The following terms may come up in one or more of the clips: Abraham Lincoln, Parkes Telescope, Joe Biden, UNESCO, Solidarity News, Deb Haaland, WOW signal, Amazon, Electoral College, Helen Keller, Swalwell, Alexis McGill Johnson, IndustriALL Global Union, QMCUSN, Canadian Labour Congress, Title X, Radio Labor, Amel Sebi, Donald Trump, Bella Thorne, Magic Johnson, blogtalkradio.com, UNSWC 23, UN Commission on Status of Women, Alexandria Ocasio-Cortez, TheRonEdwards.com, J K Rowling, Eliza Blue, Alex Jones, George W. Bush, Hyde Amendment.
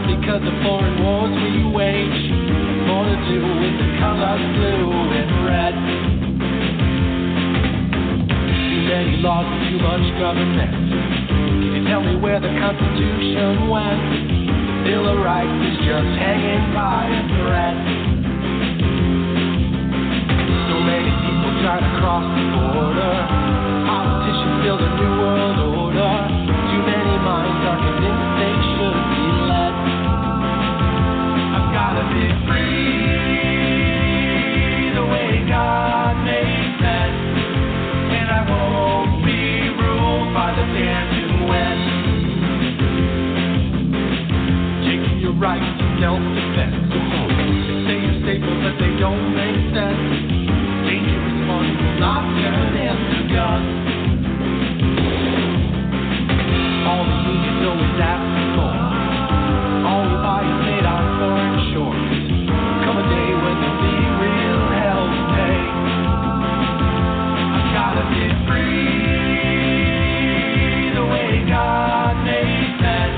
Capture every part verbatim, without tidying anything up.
down because of foreign wars we wage. More to do with the colors blue and red. Too many laws and too much government. Can you tell me where the Constitution went? The Bill of Rights is just hanging by a thread. So many people try to cross the border. Politicians build a new world order. Too many minds are convinced they should be led. I've gotta be free the way God made men, and I won't be ruled by the dancing wind. Taking your right to self-defense. They say you're stable, but they don't make sense. Dangerous fun will not turn into guns. All the union's always asking for. All we buy is made out of foreign shorts. Come a day when there'll be real hell to pay. I've gotta be free the way God made men,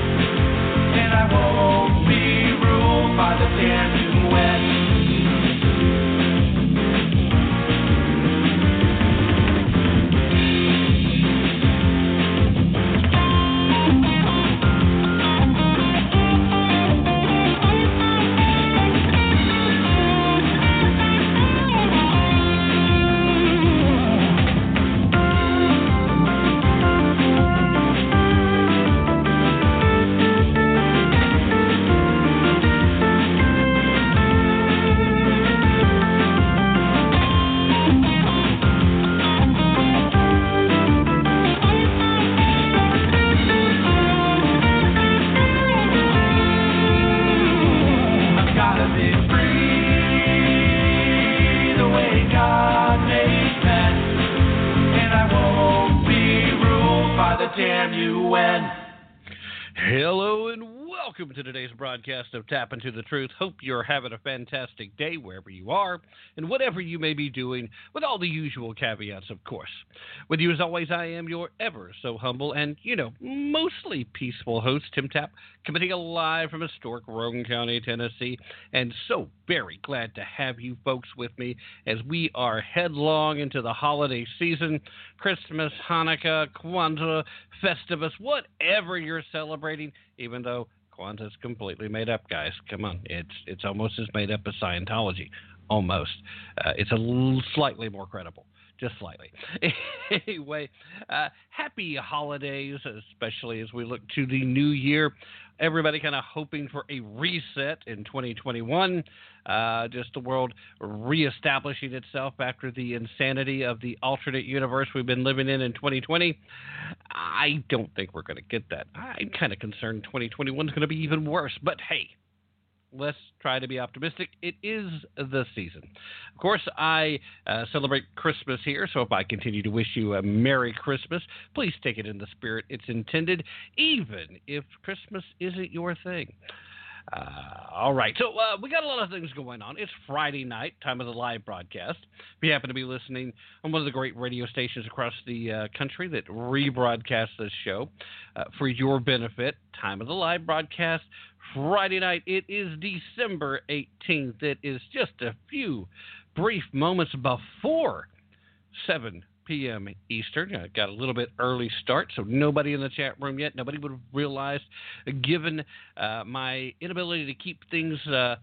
and I won't be ruled by the dancing wind. Broadcast of Tap Into the Truth. Hope you're having a fantastic day wherever you are and whatever you may be doing, with all the usual caveats, of course. With you as always, I am your ever so humble and, you know, mostly peaceful host, Tim Tap, coming live from historic Roane County, Tennessee, and so very glad to have you folks with me as we are headlong into the holiday season. Christmas, Hanukkah, Kwanzaa, Festivus, whatever you're celebrating, even though Kwanzaa's completely made up, guys. Come on. It's it's almost as made up as Scientology. Almost. Uh, it's a l- slightly more credible. Just slightly. Anyway, uh, happy holidays, especially as we look to the new year. Everybody kind of hoping for a reset in twenty twenty-one. Uh, just the world reestablishing itself after the insanity of the alternate universe we've been living in in twenty twenty. I don't think we're going to get that. I'm kind of concerned twenty twenty-one is going to be even worse. But hey, let's try to be optimistic. It is the season. Of course, I uh, celebrate Christmas here, so if I continue to wish you a Merry Christmas, please take it in the spirit it's intended, even if Christmas isn't your thing. Uh, all right, so uh, we got a lot of things going on. It's Friday night, time of the live broadcast. If you happen to be listening on one of the great radio stations across the uh, country that rebroadcasts this show, uh, for your benefit, time of the live broadcast, Friday night. It is December eighteenth. It is just a few brief moments before seven p.m. Eastern. I got a little bit early start, so nobody in the chat room yet. Nobody would have realized, given uh, my inability to keep things uh,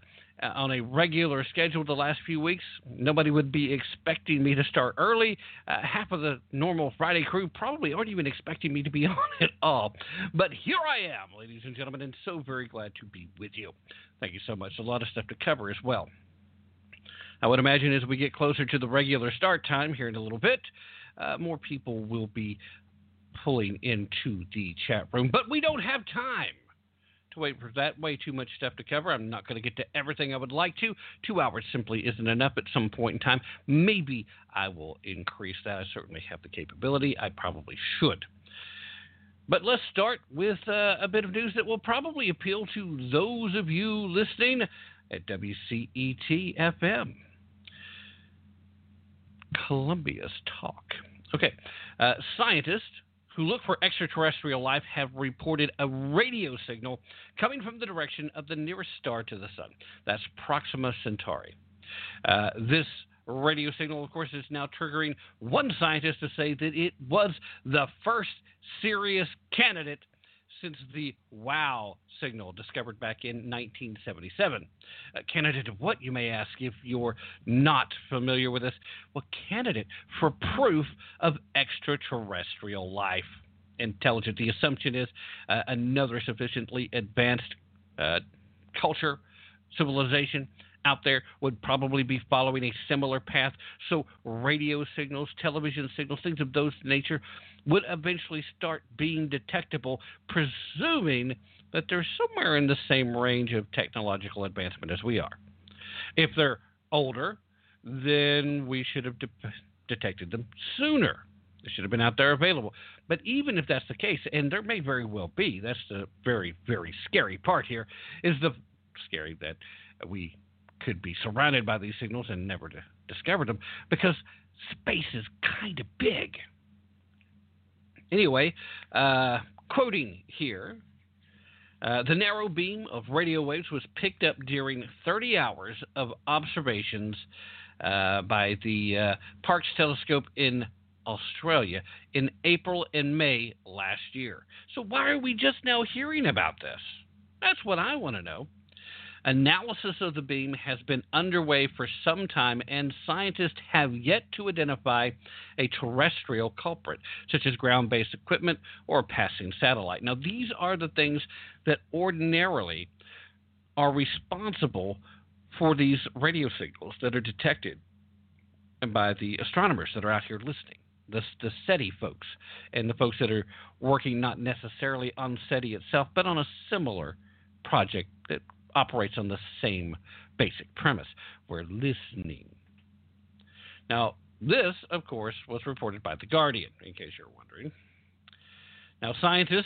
on a regular schedule the last few weeks, nobody would be expecting me to start early. Uh, half of the normal Friday crew probably aren't even expecting me to be on at all. But here I am, ladies and gentlemen, and so very glad to be with you. Thank you so much. A lot of stuff to cover as well. I would imagine as we get closer to the regular start time here in a little bit, uh, more people will be pulling into the chat room. But we don't have time to wait for that. Way too much stuff to cover. I'm not going to get to everything I would like to. Two hours simply isn't enough at some point in time. Maybe I will increase that. I certainly have the capability. I probably should. But let's start with uh, a bit of news that will probably appeal to those of you listening at W C E T F M. Columbia's Talk. Okay, uh, scientists who look for extraterrestrial life have reported a radio signal coming from the direction of the nearest star to the sun. That's Proxima Centauri. Uh, this radio signal, of course, is now triggering one scientist to say that it was the first serious candidate since the WOW signal discovered back in nineteen seventy-seven. A candidate of what, you may ask, if you're not familiar with this? Well, candidate for proof of extraterrestrial life. Intelligent. The assumption is uh, another sufficiently advanced uh, culture, civilization out there would probably be following a similar path. So radio signals, television signals, things of those nature would eventually start being detectable, presuming that they're somewhere in the same range of technological advancement as we are. If they're older, then we should have de- detected them sooner. They should have been out there available. But even if that's the case, and there may very well be, that's the very, very scary part here, is the scary that we could be surrounded by these signals and never d- discovered them, because space is kind of big. Anyway, uh, quoting here, uh, the narrow beam of radio waves was picked up during thirty hours of observations uh, by the uh, Parkes Telescope in Australia in April and May last year. So why are we just now hearing about this? That's what I want to know. Analysis of the beam has been underway for some time, and scientists have yet to identify a terrestrial culprit, such as ground-based equipment or a passing satellite. Now, these are the things that ordinarily are responsible for these radio signals that are detected by the astronomers that are out here listening. The, the SETI folks and the folks that are working not necessarily on SETI itself, but on a similar project that operates on the same basic premise. We're listening. Now, this, of course, was reported by The Guardian, in case you're wondering. Now, scientists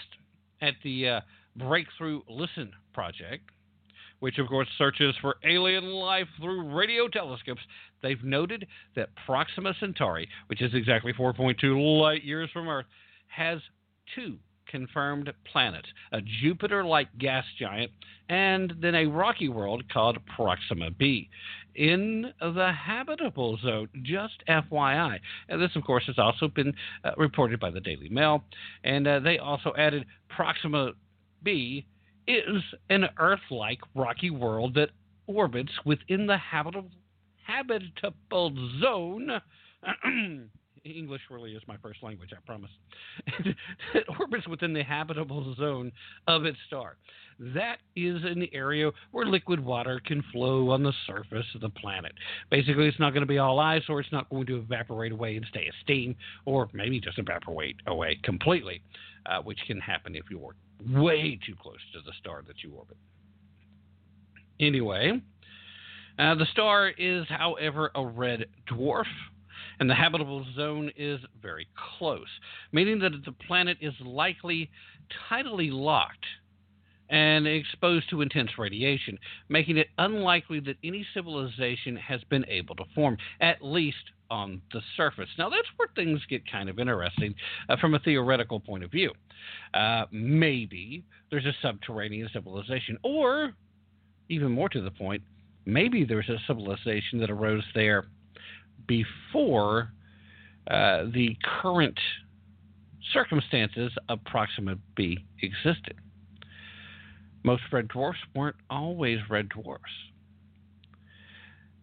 at the uh, Breakthrough Listen Project, which, of course, searches for alien life through radio telescopes, they've noted that Proxima Centauri, which is exactly four point two light years from Earth, has two confirmed planet, a Jupiter-like gas giant, and then a rocky world called Proxima B in the habitable zone, just F Y I. And this, of course, has also been uh, reported by the Daily Mail, and uh, they also added Proxima B is an Earth-like rocky world that orbits within the habitable, habitable zone. English really is my first language, I promise. It orbits within the habitable zone of its star. That is an area where liquid water can flow on the surface of the planet. Basically, it's not going to be all ice, or it's not going to evaporate away and stay as steam, or maybe just evaporate away completely, uh, which can happen if you are way too close to the star that you orbit. Anyway, uh, the star is, however, a red dwarf, and the habitable zone is very close, meaning that the planet is likely tidally locked and exposed to intense radiation, making it unlikely that any civilization has been able to form, at least on the surface. Now, that's where things get kind of interesting uh, from a theoretical point of view. Uh, maybe there's a subterranean civilization, or even more to the point, maybe there's a civilization that arose there before uh, the current circumstances of Proxima B existed. Most red dwarfs weren't always red dwarfs.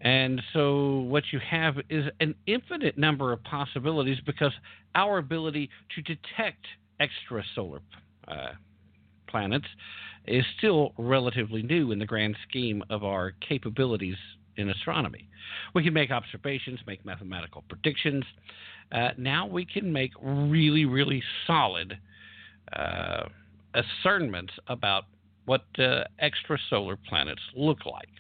And so what you have is an infinite number of possibilities, because our ability to detect extrasolar uh, planets is still relatively new in the grand scheme of our capabilities in astronomy. We can make observations, make mathematical predictions. Uh, now we can make really, really solid uh, ascernments about what uh, extrasolar planets look like.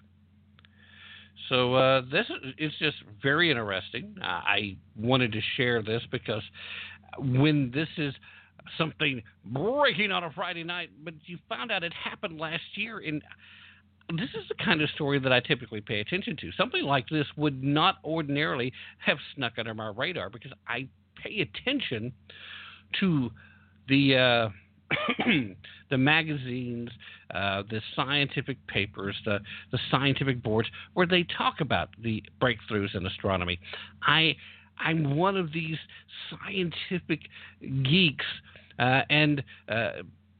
So uh, this is just very interesting. I wanted to share this because when this is something breaking on a Friday night, but you found out it happened last year in – this is the kind of story that I typically pay attention to. Something like this would not ordinarily have snuck under my radar, because I pay attention to the uh, the magazines, uh, the scientific papers, the, the scientific boards, where they talk about the breakthroughs in astronomy. I I'm one of these scientific geeks uh, and uh,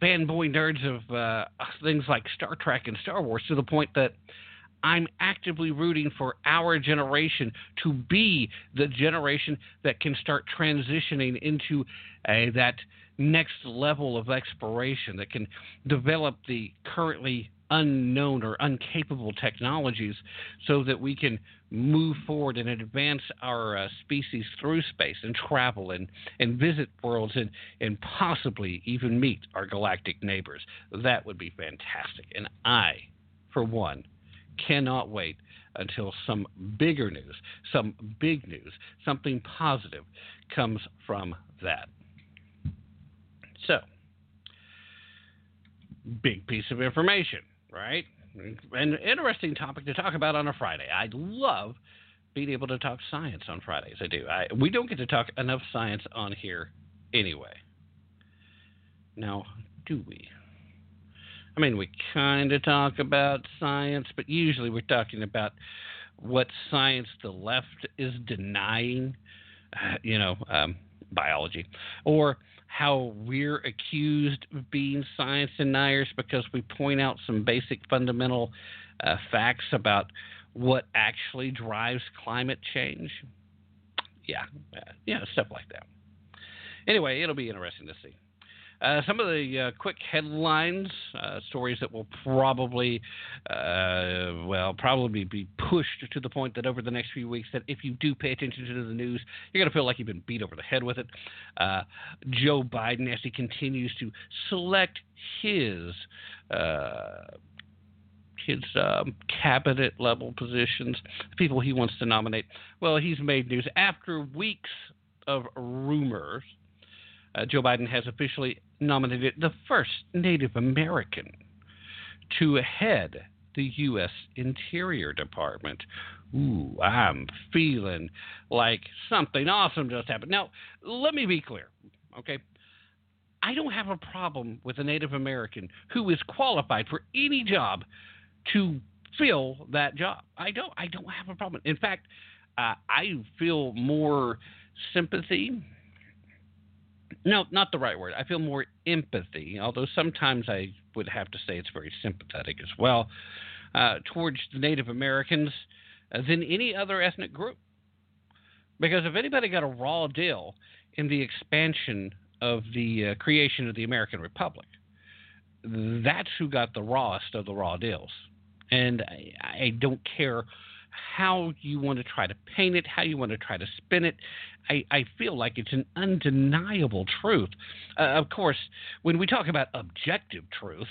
fanboy nerds of uh, things like Star Trek and Star Wars, to the point that I'm actively rooting for our generation to be the generation that can start transitioning into a, that next level of exploration, that can develop the currently unknown or incapable technologies so that we can move forward and advance our uh, species through space and travel and, and visit worlds and, and possibly even meet our galactic neighbors. That would be fantastic. And I, for one, cannot wait until some bigger news, some big news, something positive comes from that. So, big piece of information, right? An interesting topic to talk about on a Friday. I love being able to talk science on Fridays. I do. I, we don't get to talk enough science on here anyway. Now, do we? I mean, we kind of talk about science, but usually we're talking about what science the left is denying, uh, you know, um, biology, or how we're accused of being science deniers because we point out some basic fundamental uh, facts about what actually drives climate change. Yeah, uh, yeah, stuff like that. Anyway, it'll be interesting to see. Uh, some of the uh, quick headlines, uh, stories that will probably, uh, well, probably be pushed to the point that over the next few weeks that if you do pay attention to the news, you're going to feel like you've been beat over the head with it. Uh, Joe Biden, as he continues to select his uh, his um, cabinet-level positions, the people he wants to nominate, well, he's made news after weeks of rumors. Uh, Joe Biden has officially nominated the first Native American to head the U S. Interior Department. Ooh, I'm feeling like something awesome just happened. Now, let me be clear, okay? I don't have a problem with a Native American who is qualified for any job to fill that job. I don't, I don't have a problem. In fact, uh, I feel more sympathy. No, not the right word. I feel more empathy, although sometimes I would have to say it's very sympathetic as well, uh, towards the Native Americans than any other ethnic group. Because if anybody got a raw deal in the expansion of the uh, creation of the American Republic, that's who got the rawest of the raw deals. And I, I don't care how you want to try to paint it, how you want to try to spin it. I, I feel like it's an undeniable truth. Uh, of course, when we talk about objective truths,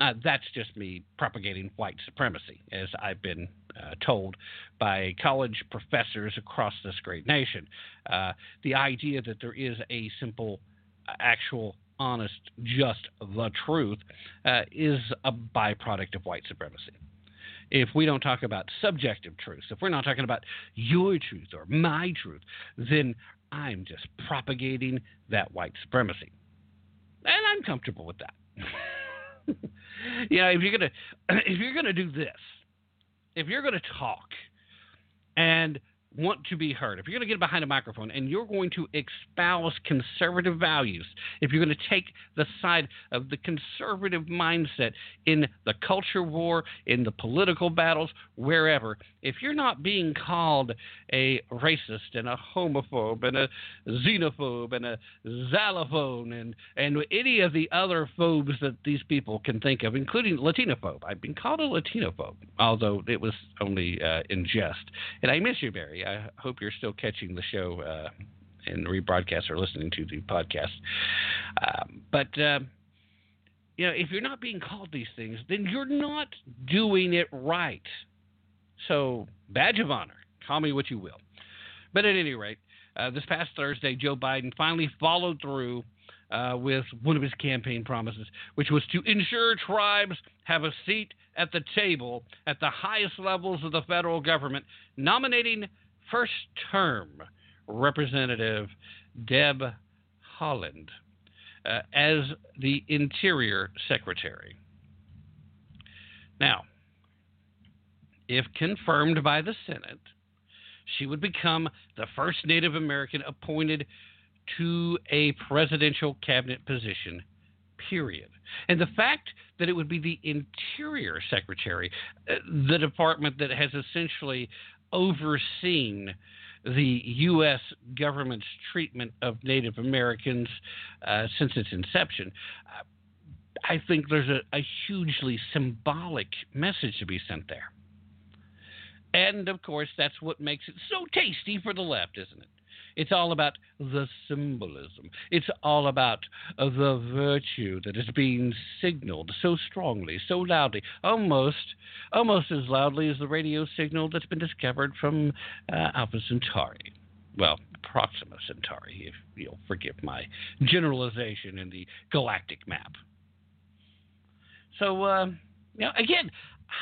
uh, that's just me propagating white supremacy, as I've been uh, told by college professors across this great nation. Uh, the idea that there is a simple, actual, honest, just the truth uh, is a byproduct of white supremacy. If we don't talk about subjective truths, if we're not talking about your truth or my truth, then I'm just propagating that white supremacy. And I'm comfortable with that. You know, if you're going to if you're going to do this, if you're going to talk and want to be heard, if you're going to get behind a microphone and you're going to espouse conservative values, if you're going to take the side of the conservative mindset in the culture war, in the political battles, wherever, if you're not being called a racist and a homophobe and a xenophobe and a xylophone and, and any of the other phobes that these people can think of, including Latinophobe. I've been called a Latinophobe, although it was only uh, in jest. And I miss you, Barry. I hope you're still catching the show uh, and rebroadcast or listening to the podcast. Um, but, uh, you know, if you're not being called these things, then you're not doing it right. So, badge of honor. Call me what you will. But at any rate, uh, this past Thursday, Joe Biden finally followed through uh, with one of his campaign promises, which was to ensure tribes have a seat at the table at the highest levels of the federal government, nominating first-term Representative Deb Haaland uh, as the Interior Secretary. Now, if confirmed by the Senate, she would become the first Native American appointed to a presidential cabinet position, period. And the fact that it would be the Interior Secretary, uh, the department that has essentially overseen the U S government's treatment of Native Americans uh, since its inception, uh, I think there's a, a hugely symbolic message to be sent there. And, of course, that's what makes it so tasty for the left, isn't it? It's all about the symbolism. It's all about the virtue that is being signaled so strongly, so loudly, almost almost as loudly as the radio signal that's been discovered from uh, Alpha Centauri. Well, Proxima Centauri, if you'll forgive my generalization in the galactic map. So, um, you know, again,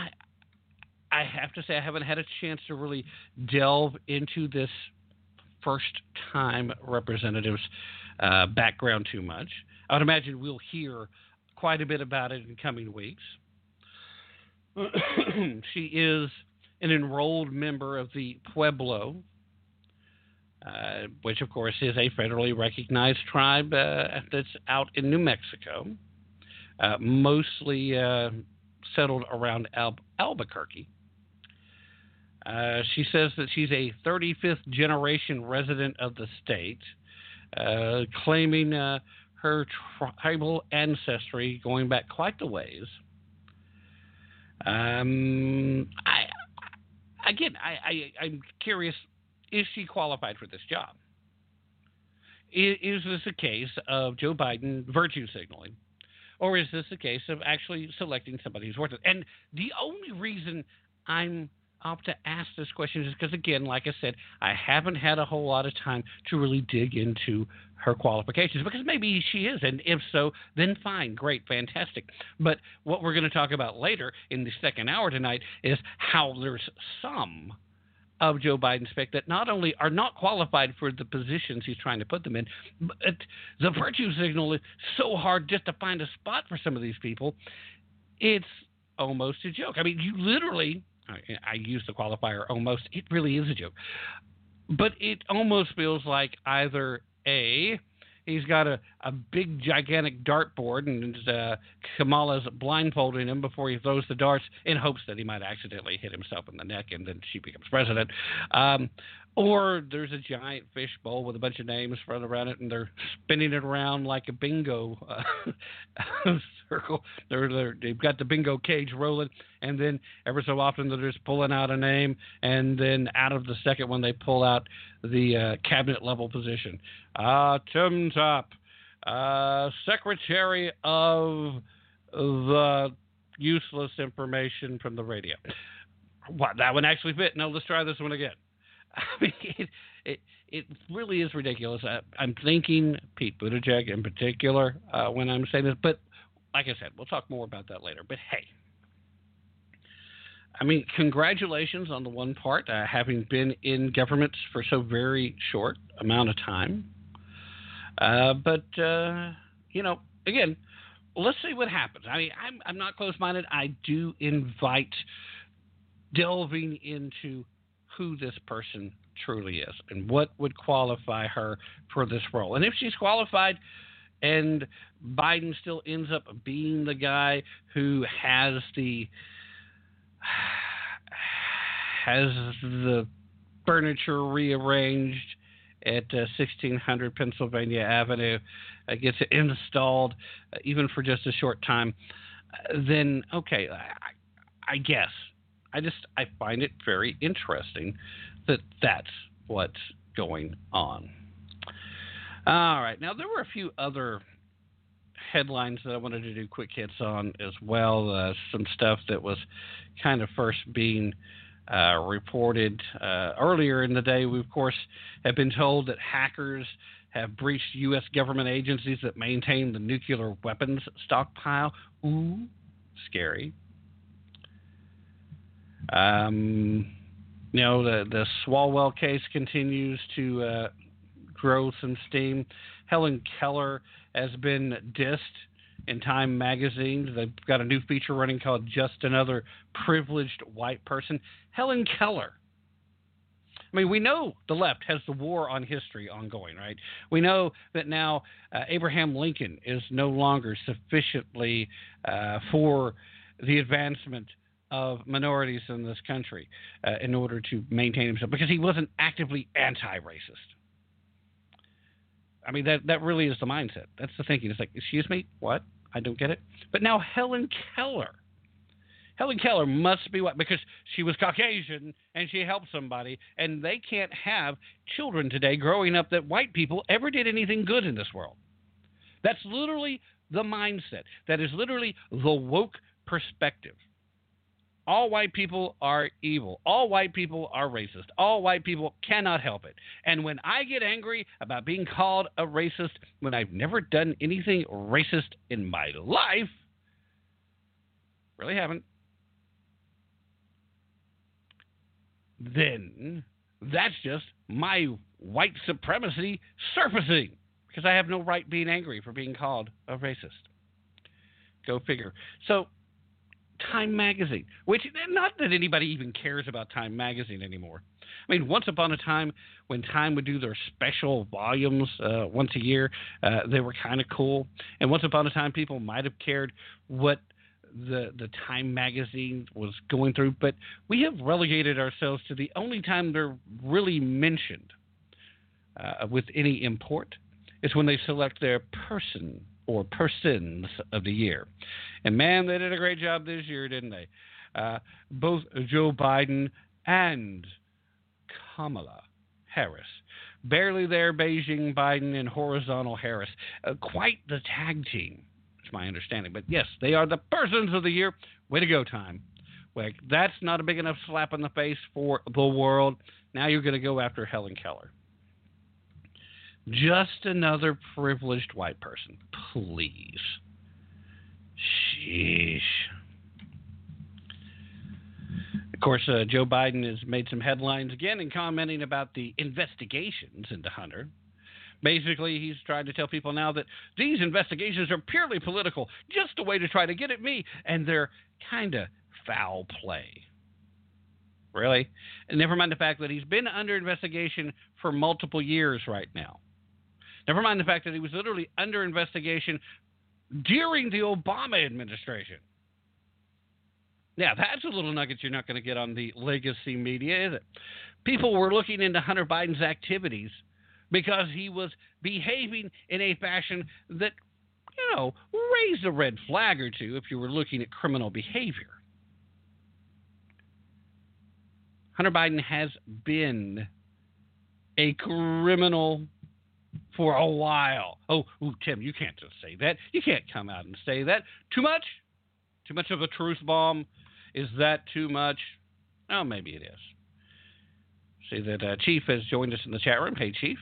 I, I have to say I haven't had a chance to really delve into this first-time representative's uh, background too much. I would imagine we'll hear quite a bit about it in coming weeks. She is an enrolled member of the Pueblo, uh, which, of course, is a federally recognized tribe uh, that's out in New Mexico, uh, mostly uh, settled around Al- Albuquerque. Uh, she says that she's a thirty-fifth generation resident of the state, uh, claiming uh, her tribal ancestry going back quite the ways. Um, I, again, I, I, I'm curious, is she qualified for this job? Is, is this a case of Joe Biden virtue signaling? Or is this a case of actually selecting somebody who's worth it? And the only reason I'm I'll have to ask this question just because, again, like I said, I haven't had a whole lot of time to really dig into her qualifications because maybe she is, and if so, then fine, great, fantastic. But what we're going to talk about later in the second hour tonight is how there's some of Joe Biden's pick that not only are not qualified for the positions he's trying to put them in, but the virtue signal is so hard just to find a spot for some of these people, it's almost a joke. I mean, you literally – I use the qualifier almost. It really is a joke. But it almost feels like either A, he's got a, a big, gigantic dartboard and uh, Kamala's blindfolding him before he throws the darts in hopes that he might accidentally hit himself in the neck and then she becomes president. Um, or there's a giant fish bowl with a bunch of names thrown around it and they're spinning it around like a bingo uh, circle. They're, they're, they've got the bingo cage rolling and then ever so often they're just pulling out a name and then out of the second one they pull out the uh, cabinet level position. Uh, Tim Tap, uh, Secretary of the Useless Information from the Radio. Wow, that one actually fit. No, let's try this one again. I mean, it, it, it really is ridiculous. I, I'm thinking Pete Buttigieg in particular uh, when I'm saying this. But like I said, we'll talk more about that later. But hey, I mean, congratulations on the one part, uh, having been in governments for so very short amount of time. Uh, but, uh, you know, again, let's see what happens. I mean, I'm, I'm not close-minded. I do invite delving into who this person truly is and what would qualify her for this role. And if she's qualified and Biden still ends up being the guy who has the has the furniture rearranged at uh, sixteen hundred Pennsylvania Avenue, uh, gets it installed uh, even for just a short time, uh, then okay, I, I guess. I just I find it very interesting that that's what's going on. All right. Now, there were a few other headlines that I wanted to do quick hits on as well, uh, some stuff that was kind of first being uh, reported uh, earlier in the day. We, of course, have been told that hackers have breached U S government agencies that maintain the nuclear weapons stockpile. Ooh, scary. Um, you know, the, the Swalwell case continues to uh, grow some steam. Helen Keller has been dissed in Time magazine. They've got a new feature running called Just Another Privileged White Person. Helen Keller. I mean, we know the left has the war on history ongoing, right? We know that now uh, Abraham Lincoln is no longer sufficiently uh, for the advancement of minorities in this country uh, in order to maintain himself, because he wasn't actively anti-racist. I mean, that, that really is the mindset. That's the thinking. It's like, excuse me, what? I don't get it. But now Helen Keller. Helen Keller must be white because she was Caucasian and she helped somebody, and they can't have children today growing up that white people ever did anything good in this world. That's literally the mindset. That is literally the woke perspective. All white people are evil. All white people are racist. All white people cannot help it. And when I get angry about being called a racist when I've never done anything racist in my life, really haven't, then that's just my white supremacy surfacing, because I have no right being angry for being called a racist. Go figure. So Time magazine, which not that anybody even cares about Time magazine anymore. I mean, once upon a time when Time would do their special volumes uh, once a year, uh, they were kind of cool. And once upon a time, people might have cared what The, the Time magazine was going through, but we have relegated ourselves to the only time they're really mentioned uh, with any import is when they select their person or persons of the year. And man, they did a great job this year, didn't they? Uh, both Joe Biden and Kamala Harris. Barely there, Beijing Biden and horizontal Harris. Uh, quite the tag team. My understanding, but yes, they are the persons of the year. Way to go, Time. Like, that's not a big enough slap in the face for the world. Now you're going to go after Helen Keller. Just another privileged white person, please. Sheesh. Of course, uh, Joe Biden has made some headlines again in commenting about the investigations into Hunter. Basically, he's trying to tell people now that these investigations are purely political, just a way to try to get at me, and they're kind of foul play. Really? And never mind the fact that he's been under investigation for multiple years right now. Never mind the fact that he was literally under investigation during the Obama administration. Now, that's a little nugget you're not going to get on the legacy media, is it? People were looking into Hunter Biden's activities because he was behaving in a fashion that, you know, raised a red flag or two if you were looking at criminal behavior. Hunter Biden has been a criminal for a while. Oh, ooh, Tim, you can't just say that. You can't come out and say that. Too much? Too much of a truth bomb? Is that too much? Oh, maybe it is. See that uh, Chief has joined us in the chat room. Hey, Chief.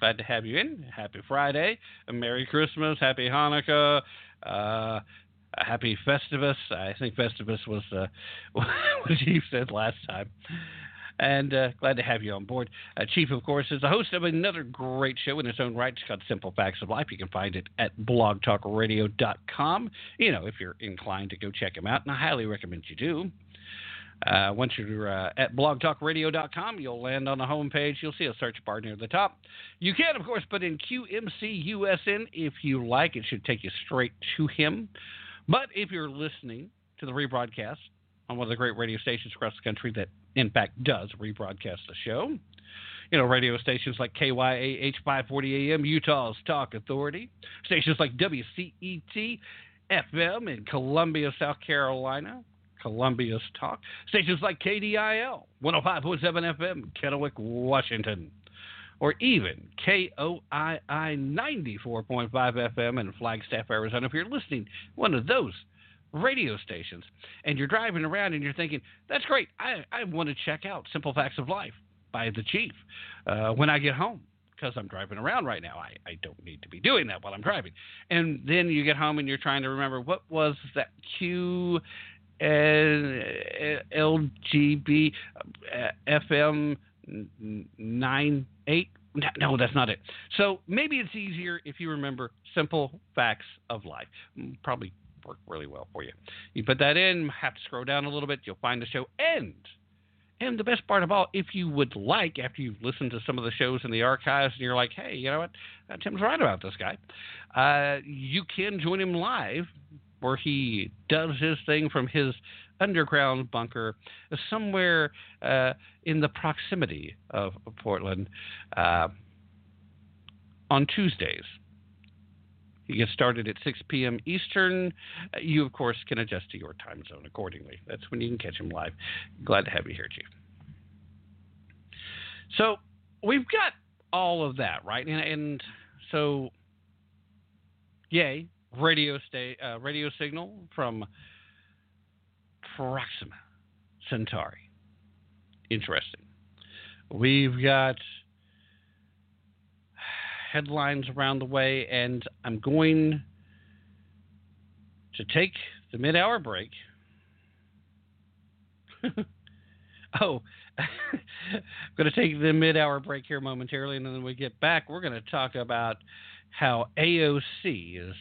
Glad to have you in. Happy Friday. A Merry Christmas. Happy Hanukkah. Uh, a happy Festivus. I think Festivus was uh, what Chief said last time. And uh, glad to have you on board. Uh, Chief, of course, is the host of another great show in its own right. It's called Simple Facts of Life. You can find it at blog talk radio dot com. You know, if you're inclined to go check him out, and I highly recommend you do. Uh, once you're uh, at blog talk radio dot com, you'll land on the homepage. You'll see a search bar near the top. You can, of course, put in Q M C U S N if you like. It should take you straight to him. But if you're listening to the rebroadcast on one of the great radio stations across the country that, in fact, does rebroadcast the show, you know, radio stations like K Y A H five forty A M, Utah's Talk Authority, stations like W C E T F M in Columbia, South Carolina, Columbia's Talk, stations like K D I L, one oh five point seven F M, Kennewick, Washington, or even K O I I ninety-four point five F M in Flagstaff, Arizona. If you're listening to one of those radio stations and you're driving around and you're thinking, that's great, I, I want to check out Simple Facts of Life by the Chief uh, when I get home, because I'm driving around right now. I, I don't need to be doing that while I'm driving. And then you get home and you're trying to remember, what was that Q... L G B F M nine eight No, that's not it. So maybe it's easier if you remember Simple Facts of Life. Probably work really well for you. You put that in, have to scroll down a little bit, you'll find the show. And and the best part of all, if you would like, after you've listened to some of the shows in the archives and you're like, hey, you know what, uh, Tim's right about this guy, uh, you can join him live where he does his thing from his underground bunker somewhere uh, in the proximity of Portland uh, on Tuesdays. You get started at six p.m. Eastern. You, of course, can adjust to your time zone accordingly. That's when you can catch him live. Glad to have you here, Chief. So we've got all of that, right? And, and so, yay, radio, stay, uh, radio signal from Proxima Centauri. Interesting. We've got headlines around the way, and I'm going to take the mid-hour break. oh, I'm going to take the mid-hour break here momentarily, and then when we get back, we're going to talk about how A O C is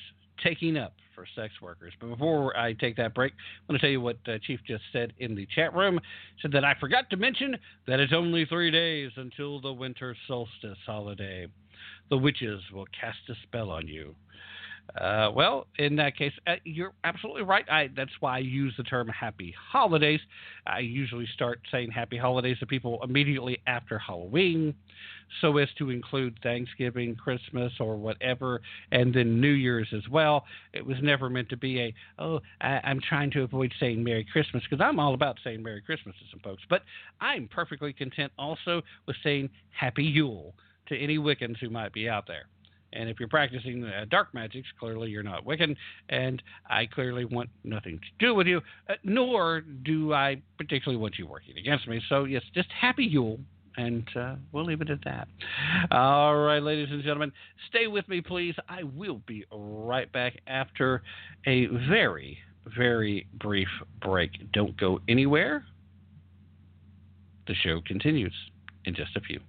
taking up for sex workers. But before I take that break, I want to tell you what uh, Chief just said in the chat room. He said that I forgot to mention that it's only three days until the winter solstice holiday. The witches will cast a spell on you. Uh, well, in that case, uh, you're absolutely right. I, that's why I use the term happy holidays. I usually start saying happy holidays to people immediately after Halloween so as to include Thanksgiving, Christmas, or whatever, and then New Year's as well. It was never meant to be a, oh, I, I'm trying to avoid saying Merry Christmas, because I'm all about saying Merry Christmas to some folks. But I'm perfectly content also with saying Happy Yule to any Wiccans who might be out there. And if you're practicing uh, dark magics, clearly you're not Wiccan, and I clearly want nothing to do with you, uh, nor do I particularly want you working against me. So, yes, just Happy Yule, and uh, we'll leave it at that. All right, ladies and gentlemen, stay with me, please. I will be right back after a very, very brief break. Don't go anywhere. The show continues in just a few.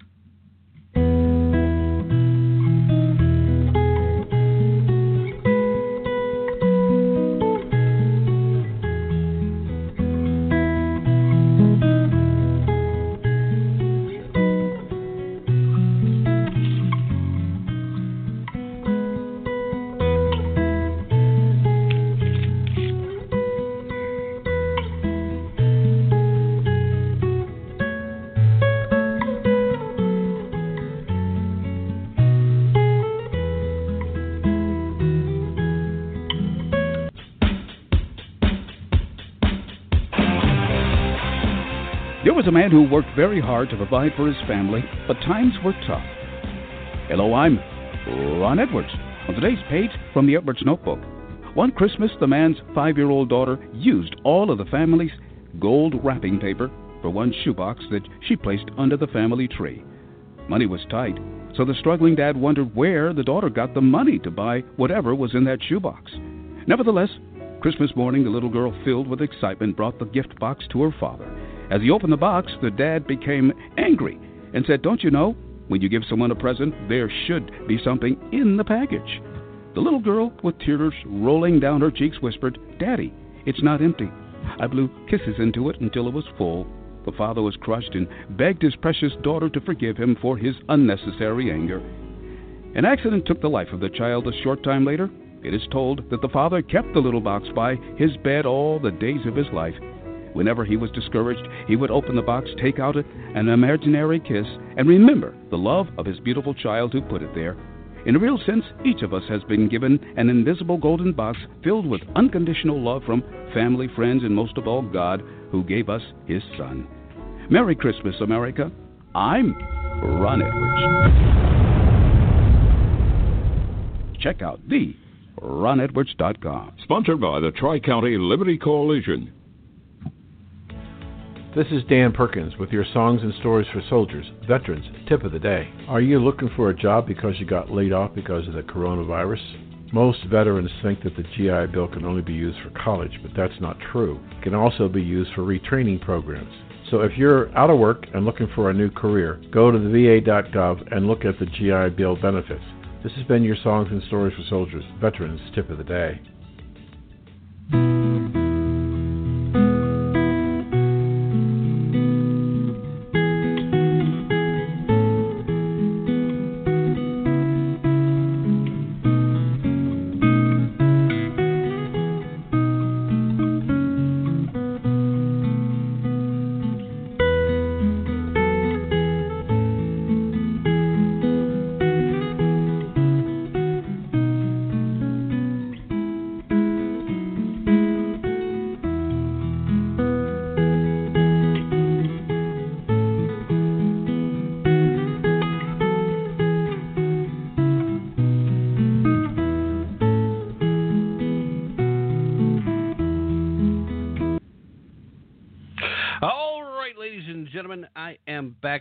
A man who worked very hard to provide for his family, but times were tough. Hello, I'm Ron Edwards. On today's page from the Edwards Notebook, one Christmas, the man's five-year-old daughter used all of the family's gold wrapping paper for one shoebox that she placed under the family tree. Money was tight, so the struggling dad wondered where the daughter got the money to buy whatever was in that shoebox. Nevertheless, Christmas morning, the little girl, filled with excitement, brought the gift box to her father. As he opened the box, the dad became angry and said, "Don't you know, when you give someone a present, there should be something in the package?" The little girl, with tears rolling down her cheeks, whispered, "Daddy, it's not empty. I blew kisses into it until it was full." The father was crushed and begged his precious daughter to forgive him for his unnecessary anger. An accident took the life of the child a short time later. It is told that the father kept the little box by his bed all the days of his life. Whenever he was discouraged, he would open the box, take out an imaginary kiss, and remember the love of his beautiful child who put it there. In a real sense, each of us has been given an invisible golden box filled with unconditional love from family, friends, and most of all, God, who gave us his son. Merry Christmas, America. I'm Ron Edwards. Check out the Ron Edwards dot com. Sponsored by the Tri-County Liberty Coalition. This is Dan Perkins with your Songs and Stories for Soldiers, Veterans Tip of the Day. Are you looking for a job because you got laid off because of the coronavirus? Most veterans think that the G I Bill can only be used for college, but that's not true. It can also be used for retraining programs. So if you're out of work and looking for a new career, go to the V A dot gov and look at the G I Bill benefits. This has been your Songs and Stories for Soldiers, Veterans Tip of the Day.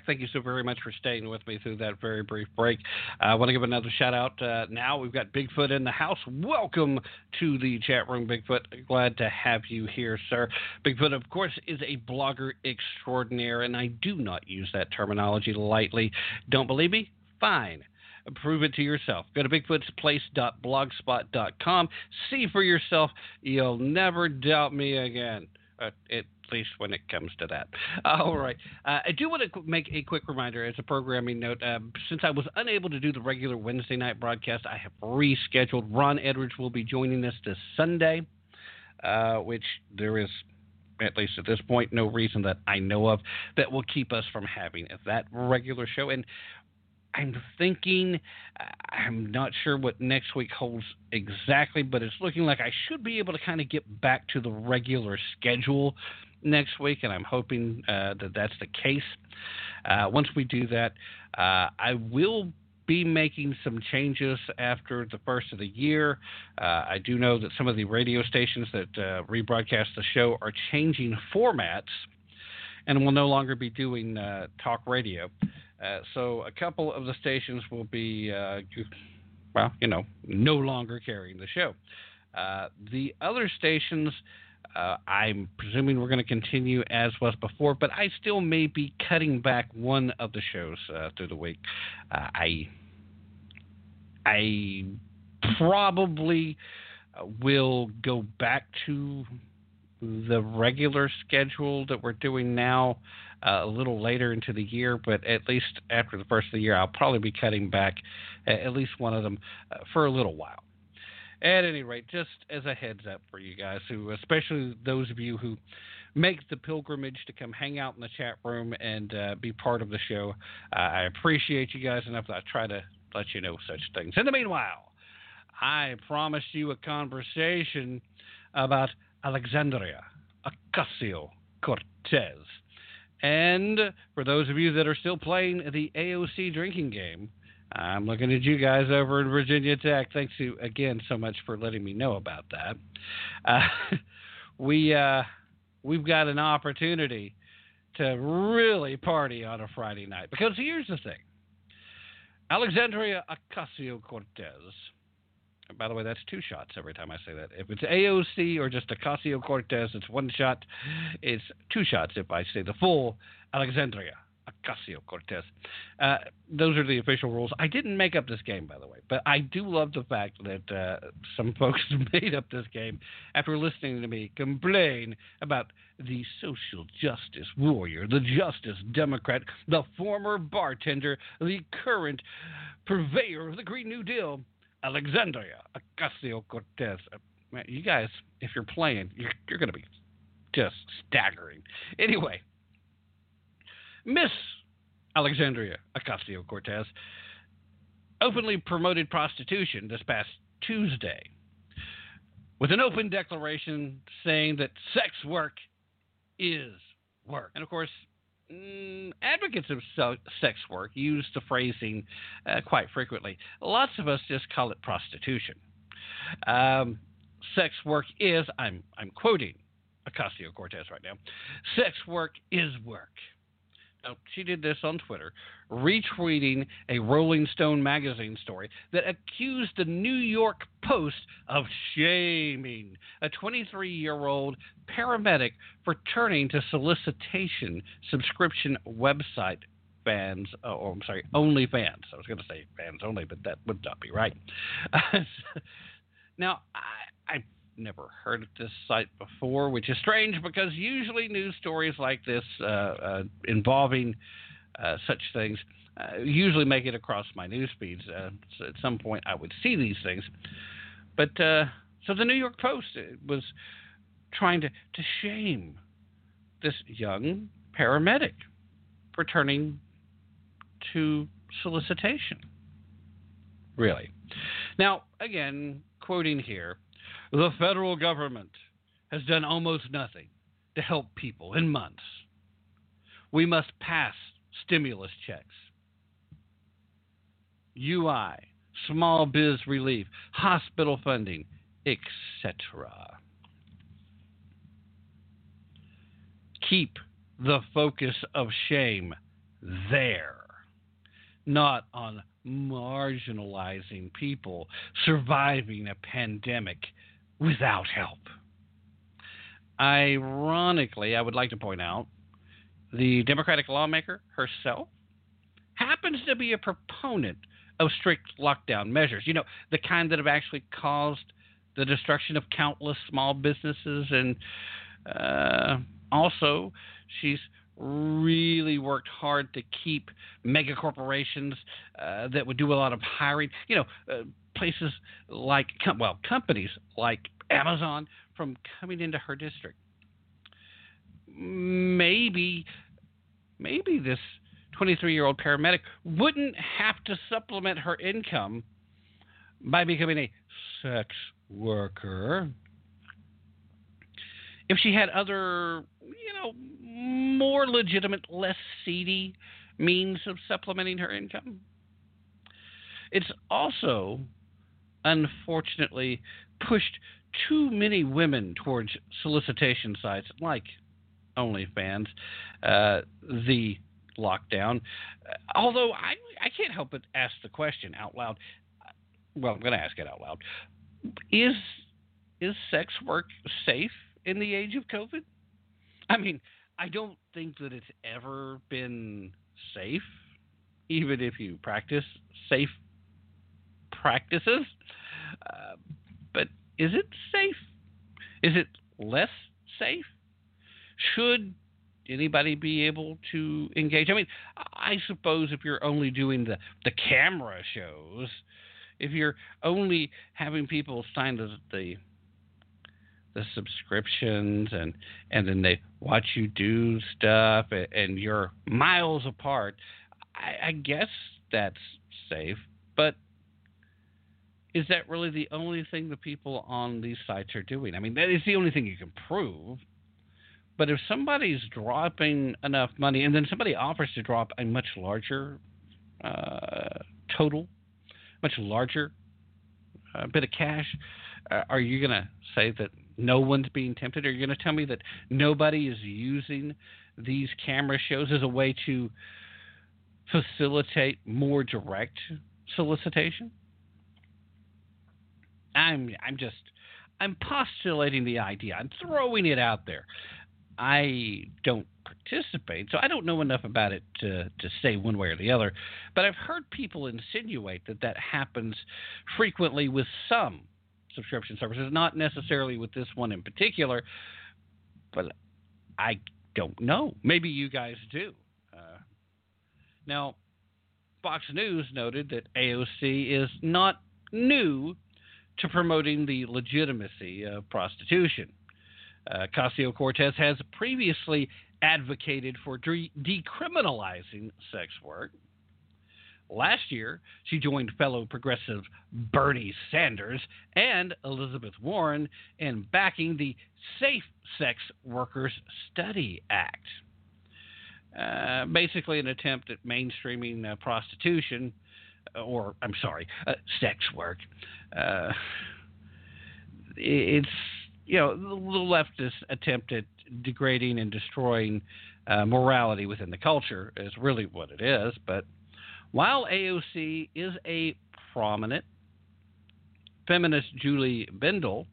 Thank you so very much for staying with me through that very brief break. I want to give another shout-out uh, now. We've got Bigfoot in the house. Welcome to the chat room, Bigfoot. Glad to have you here, sir. Bigfoot, of course, is a blogger extraordinaire, and I do not use that terminology lightly. Don't believe me? Fine. Prove it to yourself. Go to bigfootsplace dot blogspot dot com. See for yourself. You'll never doubt me again. Uh, it At least when it comes to that. All right. Uh, I do want to make a quick reminder as a programming note. Uh, since I was unable to do the regular Wednesday night broadcast, I have rescheduled. Ron Edwards will be joining us this Sunday, uh, which there is, at least at this point, no reason that I know of that will keep us from having that regular show. And I'm thinking, I'm not sure what next week holds exactly, but it's looking like I should be able to kind of get back to the regular schedule next week, and I'm hoping uh, that that's the case. Uh, once we do that, uh, I will be making some changes after the first of the year. Uh, I do know that some of the radio stations that uh, rebroadcast the show are changing formats and will no longer be doing uh, talk radio. Uh, so a couple of the stations will be, uh, well, you know, no longer carrying the show. Uh, the other stations... Uh, I'm presuming we're going to continue as was before, but I still may be cutting back one of the shows uh, through the week. Uh, I I probably will go back to the regular schedule that we're doing now uh, a little later into the year, but at least after the first of the year, I'll probably be cutting back at least one of them uh, for a little while. At any rate, just as a heads up for you guys, who, especially those of you who make the pilgrimage to come hang out in the chat room and uh, be part of the show, uh, I appreciate you guys enough that I try to let you know such things. In the meanwhile, I promised you a conversation about Alexandria Ocasio-Cortez. And for those of you that are still playing the A O C drinking game, I'm looking at you guys over in Virginia Tech. Thanks you again so much for letting me know about that. Uh, we, uh, we've got an opportunity to really party on a Friday night. Because here's the thing. Alexandria Ocasio-Cortez. By the way, that's two shots every time I say that. If it's A O C or just Ocasio-Cortez, it's one shot. It's two shots if I say the full Alexandria Ocasio-Cortez. Uh, those are the official rules. I didn't make up this game, by the way, but I do love the fact that uh, some folks made up this game after listening to me complain about the social justice warrior, the justice Democrat, the former bartender, the current purveyor of the Green New Deal, Alexandria Ocasio-Cortez. Uh, you guys, if you're playing, you're, you're going to be just staggering. Anyway, Miss Alexandria Ocasio-Cortez openly promoted prostitution this past Tuesday with an open declaration saying that sex work is work. And, of course, mm, advocates of so- sex work use the phrasing uh, quite frequently. Lots of us just call it prostitution. Um, sex work is – I'm I'm quoting Ocasio-Cortez right now – sex work is work. oh, she did this on Twitter, retweeting a Rolling Stone magazine story that accused the New York Post of shaming a twenty-three-year-old paramedic for turning to solicitation subscription website fans, oh, I'm sorry, only fans. I was going to say fans only, but that would not be right. Now, I, I never heard of this site before, which is strange because usually news stories like this uh, uh, involving uh, such things uh, usually make it across my news feeds. Uh, so at some point, I would see these things. But uh, so the New York Post was trying to, to shame this young paramedic for turning to solicitation. Really. Now, again, quoting here, the federal government has done almost nothing to help people in months. We must pass stimulus checks, U I, small biz relief, hospital funding, et cetera. Keep the focus of shame there, not on marginalizing people surviving a pandemic without help. Ironically, I would like to point out the Democratic lawmaker herself happens to be a proponent of strict lockdown measures, you know, the kind that have actually caused the destruction of countless small businesses. And uh, also, she's really worked hard to keep mega corporations uh, that would do a lot of hiring, you know, uh, places like, com- well, companies like Amazon from coming into her district. Maybe, maybe this twenty-three-year-old paramedic wouldn't have to supplement her income by becoming a sex worker if she had other, you know, more legitimate, less seedy means of supplementing her income. It's also, unfortunately, pushed too many women towards solicitation sites like OnlyFans, uh, the lockdown. Although I, I can't help but ask the question out loud. Well, I'm going to ask it out loud. Is is sex work safe in the age of COVID? I mean, I don't think that it's ever been safe, even if you practice safe practices. Uh, but is it safe? Is it less safe? Should anybody be able to engage? I mean, I suppose if you're only doing the, the camera shows, if you're only having people sign the, the – the subscriptions, and and then they watch you do stuff, and, and you're miles apart, I, I guess that's safe. But is that really the only thing the people on these sites are doing? I mean, that is the only thing you can prove. But if somebody's dropping enough money, and then somebody offers to drop a much larger uh, total, much larger uh, bit of cash, uh, are you going to say that no one's being tempted? Are you going to tell me that nobody is using these camera shows as a way to facilitate more direct solicitation? I'm I'm just I'm postulating the idea. I'm throwing it out there. I don't participate, so I don't know enough about it to, to say one way or the other. But I've heard people insinuate that that happens frequently with some subscription services, not necessarily with this one in particular, but I don't know. Maybe you guys do. Uh, now, Fox News noted that A O C is not new to promoting the legitimacy of prostitution. Uh, Ocasio-Cortez has previously advocated for de- decriminalizing sex work. Last year, she joined fellow progressive Bernie Sanders and Elizabeth Warren in backing the Safe Sex Workers Study Act, uh, basically an attempt at mainstreaming uh, prostitution, or I'm sorry, uh, sex work. Uh, it's you know, the leftist attempt at degrading and destroying uh, morality within the culture is really what it is. But while A O C is a prominent feminist, Julie Bindel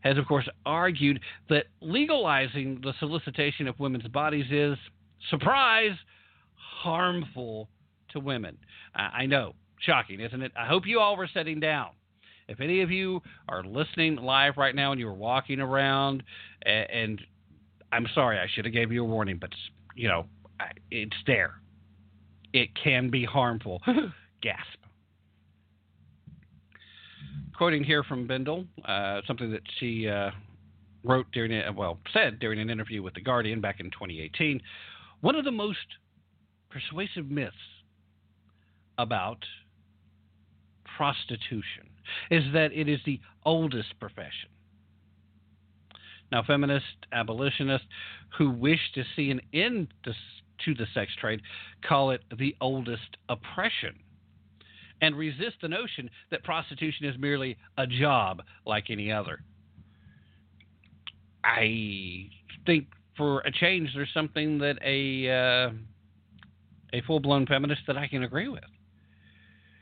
has, of course, argued that legalizing the solicitation of women's bodies is, surprise, harmful to women. I, I know. Shocking, isn't it? I hope you all were sitting down. If any of you are listening live right now and you were walking around, and, and I'm sorry, I should have gave you a warning, but, you know, I, it's there. It can be harmful. Gasp. Quoting here from Bindel, uh, something that she uh, wrote during – well, said during an interview with The Guardian back in twenty eighteen, one of the most persuasive myths about prostitution is that it is the oldest profession. Now, feminist abolitionists who wish to see an end to, to the sex trade call it the oldest oppression and resist the notion that prostitution is merely a job like any other. I think for a change there's something that a, uh, a full-blown feminist that I can agree with.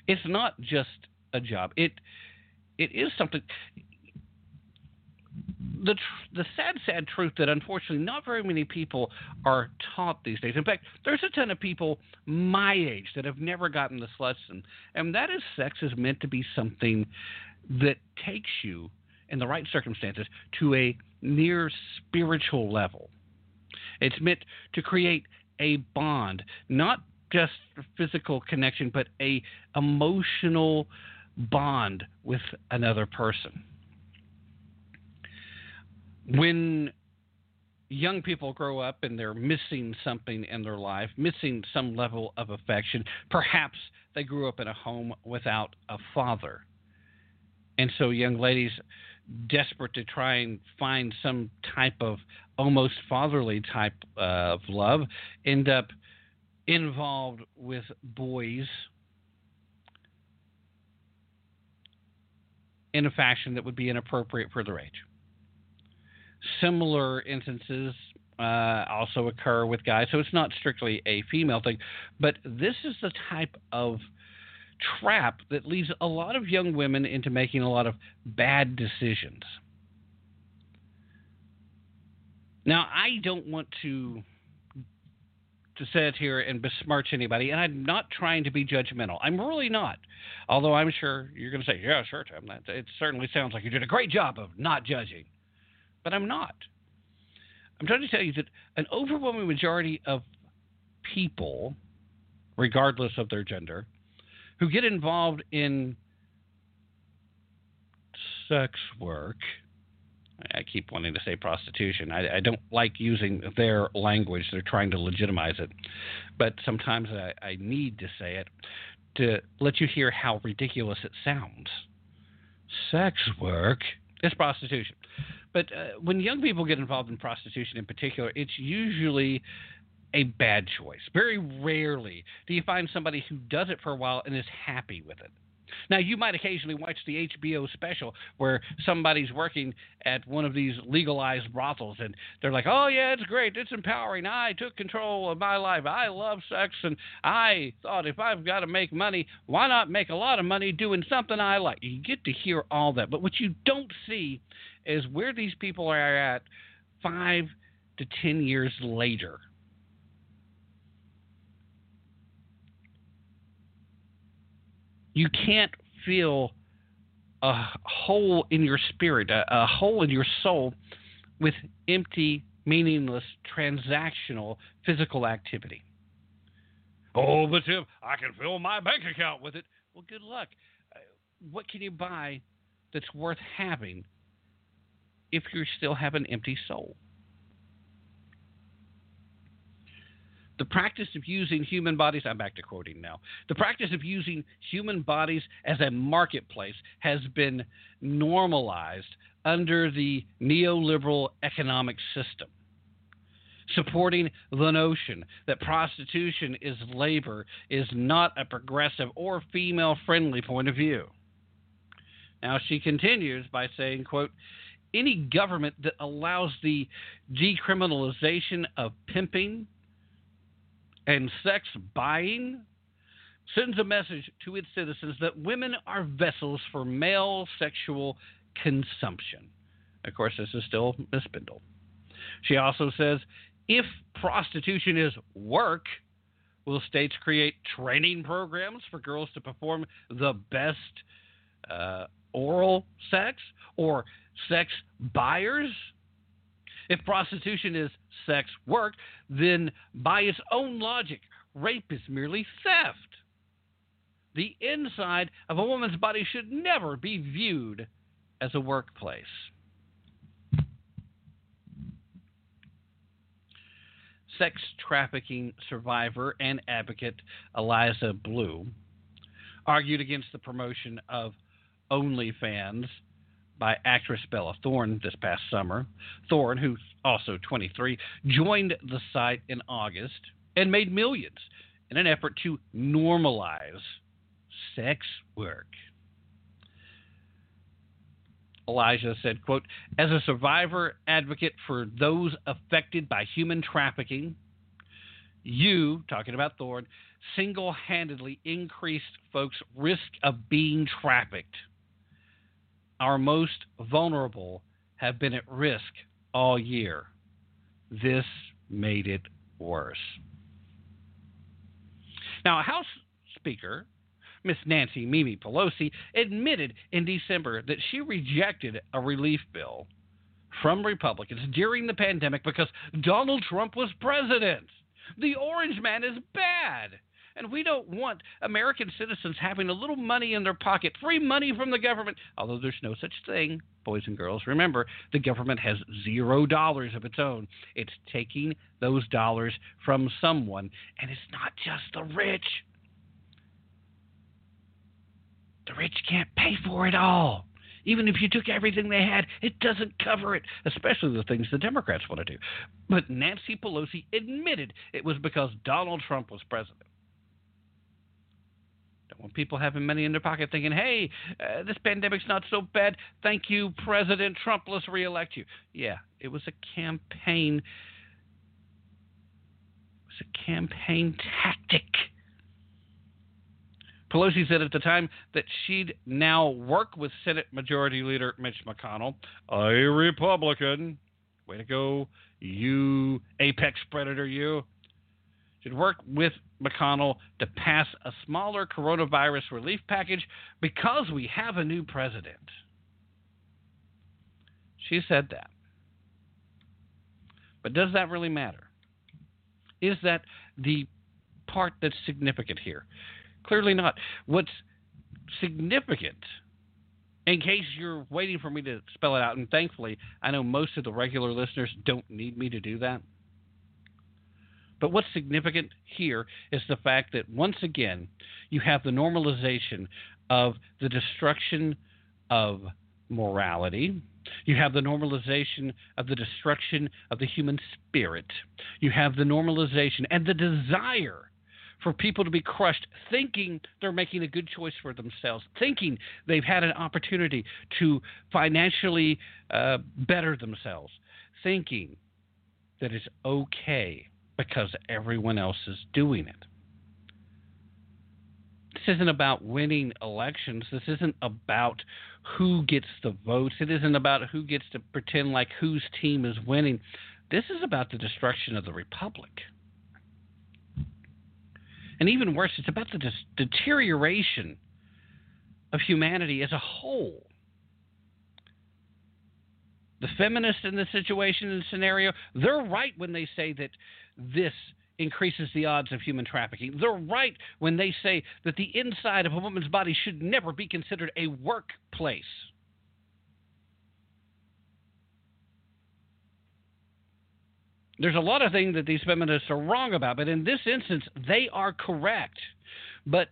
It's not just a job. It it is something. The tr- the sad, sad truth that unfortunately not very many people are taught these days. In fact, there's a ton of people my age that have never gotten this lesson, and that is sex is meant to be something that takes you, in the right circumstances, to a near spiritual level. It's meant to create a bond, not just physical connection, but a emotional bond with another person. When young people grow up and they're missing something in their life, missing some level of affection, perhaps they grew up in a home without a father. And so young ladies, desperate to try and find some type of almost fatherly type of love, end up involved with boys in a fashion that would be inappropriate for their age. Similar instances uh, also occur with guys, so it's not strictly a female thing, but this is the type of trap that leads a lot of young women into making a lot of bad decisions. Now, I don't want to to sit here and besmirch anybody, and I'm not trying to be judgmental. I'm really not, although I'm sure you're going to say, yeah, sure, Tim, that, it certainly sounds like you did a great job of not judging, but I'm not. I'm trying to tell you that an overwhelming majority of people, regardless of their gender, who get involved in sex work – I keep wanting to say prostitution. I, I don't like using their language. They're trying to legitimize it. But sometimes I, I need to say it to let you hear how ridiculous it sounds. Sex work is prostitution. But uh, when young people get involved in prostitution in particular, it's usually – a bad choice. Very rarely do you find somebody who does it for a while and is happy with it. Now, you might occasionally watch the H B O special where somebody's working at one of these legalized brothels and they're like, oh, yeah, it's great. It's empowering. I took control of my life. I love sex, and I thought if I've got to make money, why not make a lot of money doing something I like? You get to hear all that. But what you don't see is where these people are at five to ten years later. You can't feel a hole in your spirit, a, a hole in your soul with empty, meaningless, transactional physical activity. Oh, but Tim, I can fill my bank account with it. Well, good luck. What can you buy that's worth having if you still have an empty soul? The practice of using human bodies – I'm back to quoting now. The practice of using human bodies as a marketplace has been normalized under the neoliberal economic system, supporting the notion that prostitution is labor is not a progressive or female-friendly point of view. Now, she continues by saying, quote, any government that allows the decriminalization of pimping and sex buying sends a message to its citizens that women are vessels for male sexual consumption. Of course, this is still Miz Spindle. She also says, if prostitution is work, will states create training programs for girls to perform the best uh, oral sex or sex buyers? If prostitution is sex work, then by its own logic, rape is merely theft. The inside of a woman's body should never be viewed as a workplace. Sex trafficking survivor and advocate Eliza Blue argued against the promotion of OnlyFans by actress Bella Thorne this past summer. Thorne, who's also twenty-three, joined the site in August and made millions in an effort to normalize sex work. Elijah said, quote, as a survivor advocate for those affected by human trafficking, you, talking about Thorne, single-handedly increased folks' risk of being trafficked. Our most vulnerable have been at risk all year. This made it worse. Now, House Speaker Miss Nancy Mimi Pelosi admitted in December that she rejected a relief bill from Republicans during the pandemic because Donald Trump was president. The orange man is bad, and we don't want American citizens having a little money in their pocket, free money from the government, although there's no such thing. Boys and girls, remember, the government has zero dollars of its own. It's taking those dollars from someone, and it's not just the rich. The rich can't pay for it all. Even if you took everything they had, it doesn't cover it, especially the things the Democrats want to do. But Nancy Pelosi admitted it was because Donald Trump was president. Don't want people having money in their pocket thinking, hey, uh, this pandemic's not so bad. Thank you, President Trump. Let's reelect you. Yeah, it was a campaign. It was a campaign tactic. Pelosi said at the time that she'd now work with Senate Majority Leader Mitch McConnell, a Republican, way to go, you apex predator, you. She'd work with McConnell to pass a smaller coronavirus relief package because we have a new president. She said that. But does that really matter? Is that the part that's significant here? Clearly not. What's significant, in case you're waiting for me to spell it out, and thankfully I know most of the regular listeners don't need me to do that, but what's significant here is the fact that once again you have the normalization of the destruction of morality. You have the normalization of the destruction of the human spirit. You have the normalization and the desire for people to be crushed, thinking they're making a good choice for themselves, thinking they've had an opportunity to financially uh, better themselves, thinking that it's okay because everyone else is doing it. This isn't about winning elections. This isn't about who gets the votes. It isn't about who gets to pretend like whose team is winning. This is about the destruction of the republic. And even worse, it's about the des- deterioration of humanity as a whole. The feminists in this situation and scenario, they're right when they say that this increases the odds of human trafficking. They're right when they say that the inside of a woman's body should never be considered a workplace. There's a lot of things that these feminists are wrong about, but in this instance, they are correct. But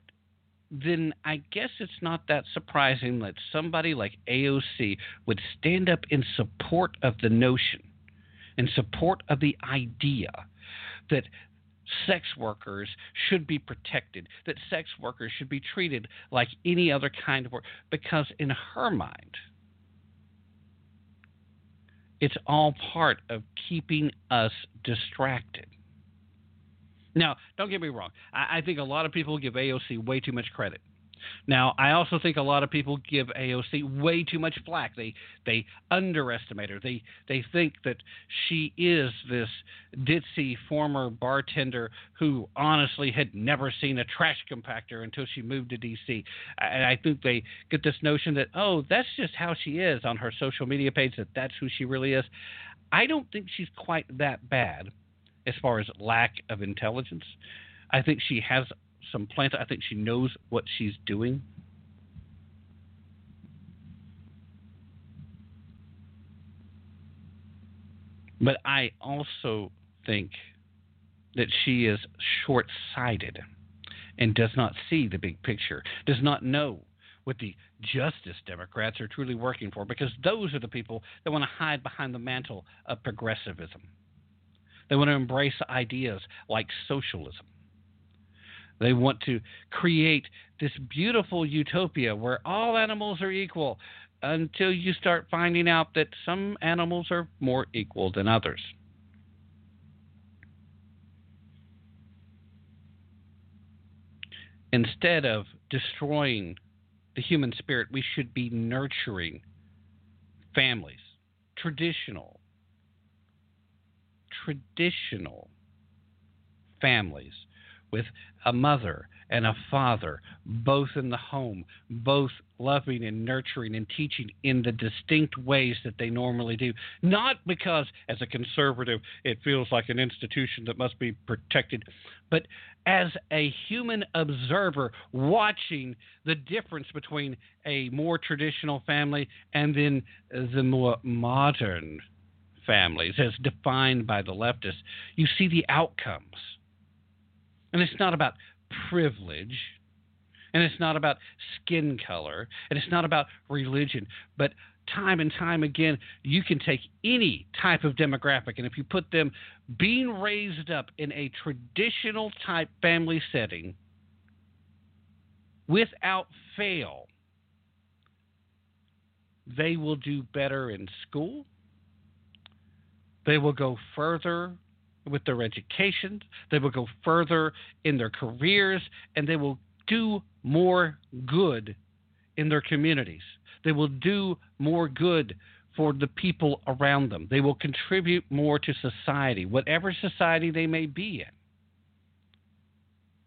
then I guess it's not that surprising that somebody like A O C would stand up in support of the notion, in support of the idea that sex workers should be protected, that sex workers should be treated like any other kind of work, because in her mind, It's all part of keeping us distracted. Now, don't get me wrong. I, I think a lot of people give A O C way too much credit. Now, I also think a lot of people give A O C way too much flack. They they underestimate her. They they think that she is this ditzy former bartender who honestly had never seen a trash compactor until she moved to D C. And I think they get this notion that, oh, that's just how she is on her social media page, that that's who she really is. I don't think she's quite that bad as far as lack of intelligence. I think she has some plans. I think she knows what she's doing. But I also think that she is short-sighted and does not see the big picture, does not know what the Justice Democrats are truly working for, because those are the people that want to hide behind the mantle of progressivism. They want to embrace ideas like socialism. They want to create this beautiful utopia where all animals are equal, until you start finding out that some animals are more equal than others. Instead of destroying the human spirit, we should be nurturing families, traditional, traditional families, with a mother and a father, both in the home, both loving and nurturing and teaching in the distinct ways that they normally do. Not because, as a conservative, it feels like an institution that must be protected, but as a human observer watching the difference between a more traditional family and then the more modern families, as defined by the leftists, you see the outcomes. And it's not about privilege, and it's not about skin color, and it's not about religion. But time and time again, you can take any type of demographic, and if you put them being raised up in a traditional type family setting, without fail, they will do better in school. They will go further with their education, they will go further in their careers, and they will do more good in their communities. They will do more good for the people around them. They will contribute more to society, whatever society they may be in.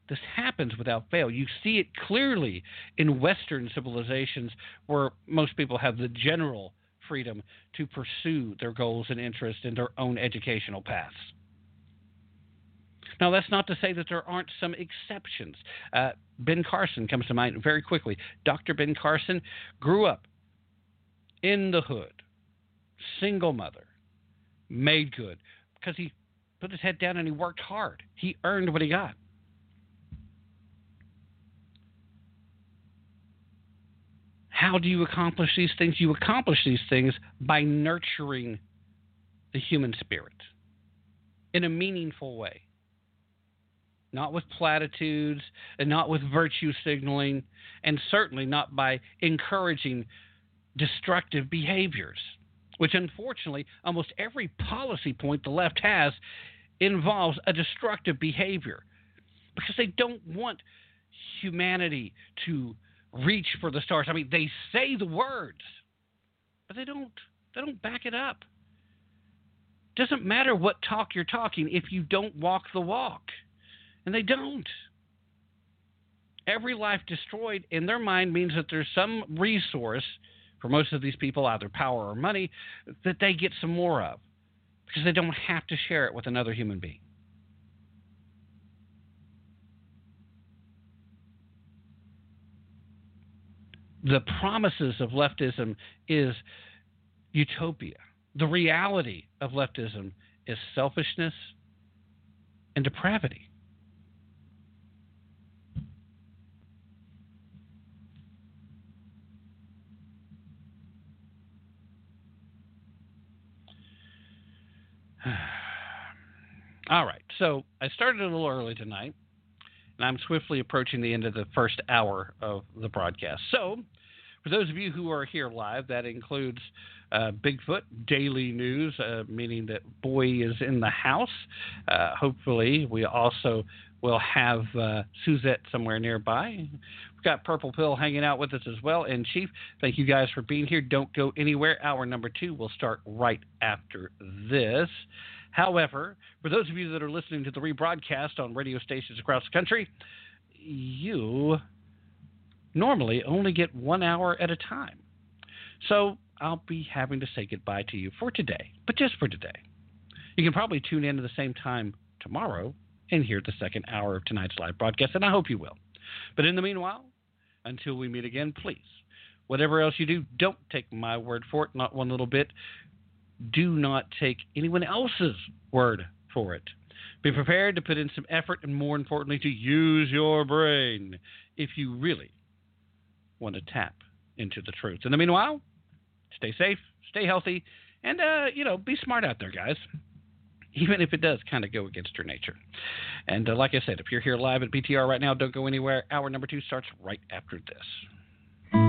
This happens without fail. You see it clearly in Western civilizations, where most people have the general freedom to pursue their goals and interests in their own educational paths. Now, that's not to say that there aren't some exceptions. Uh, Ben Carson comes to mind very quickly. Doctor Ben Carson grew up in the hood, single mother, made good, because he put his head down and he worked hard. He earned what he got. How do you accomplish these things? You accomplish these things by nurturing the human spirit in a meaningful way. Not with platitudes, and not with virtue signaling, and certainly not by encouraging destructive behaviors, which unfortunately almost every policy point the left has involves a destructive behavior, because they don't want humanity to reach for the stars. I mean, they say the words, but they don't, they don't back it up. Doesn't matter what talk you're talking if you don't walk the walk. And they don't. Every life destroyed in their mind means that there's some resource for most of these people, either power or money, that they get some more of, because they don't have to share it with another human being. The promises of leftism is utopia. The reality of leftism is selfishness and depravity. All right, so I started a little early tonight, and I'm swiftly approaching the end of the first hour of the broadcast. So For those of you who are here live, that includes uh, Bigfoot Daily News, uh, meaning that Boy is in the house. Uh, hopefully, we also will have uh, Suzette somewhere nearby. We've got Purple Pill hanging out with us as well. And Chief, thank you guys for being here. Don't go anywhere. Hour number two will start right after this. However, for those of you that are listening to the rebroadcast on radio stations across the country, you normally only get one hour at a time. So I'll be having to say goodbye to you for today, but just for today. You can probably tune in at the same time tomorrow and hear the second hour of tonight's live broadcast, and I hope you will. But in the meanwhile, until we meet again, please, whatever else you do, don't take my word for it, not one little bit. Do not take anyone else's word for it. Be prepared to put in some effort and, more importantly, to use your brain if you really want to tap into the truth. In the meanwhile, stay safe, stay healthy, and, uh, you know, be smart out there, guys, even if it does kind of go against your nature. And uh, like I said, if you're here live at B T R right now, don't go anywhere. Hour number two starts right after this.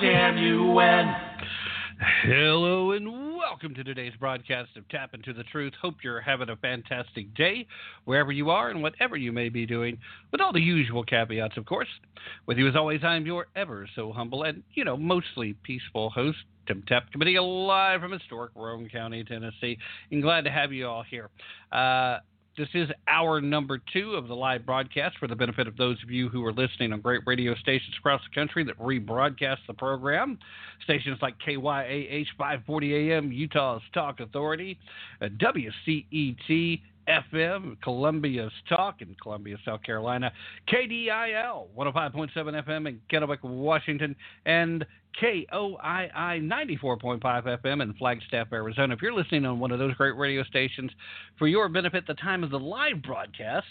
damn U N. Hello and welcome to today's broadcast of Tap Into the Truth. Hope you're having a fantastic day wherever you are and whatever you may be doing, with all the usual caveats, of course. With you as always, I'm your ever so humble and, you know, mostly peaceful host, Tim Tap, coming live from historic Roane County, Tennessee, and glad to have you all here. Uh, This is hour number two of the live broadcast for the benefit of those of you who are listening on great radio stations across the country that rebroadcast the program. Stations like K Y A H five forty A M, Utah's Talk Authority, W C E T F M, Columbia's Talk in Columbia, South Carolina, K D I L one oh five point seven F M in Kennebec, Washington, and K O I I ninety-four point five F M in Flagstaff, Arizona. If you're listening on one of those great radio stations, for your benefit, the time of the live broadcast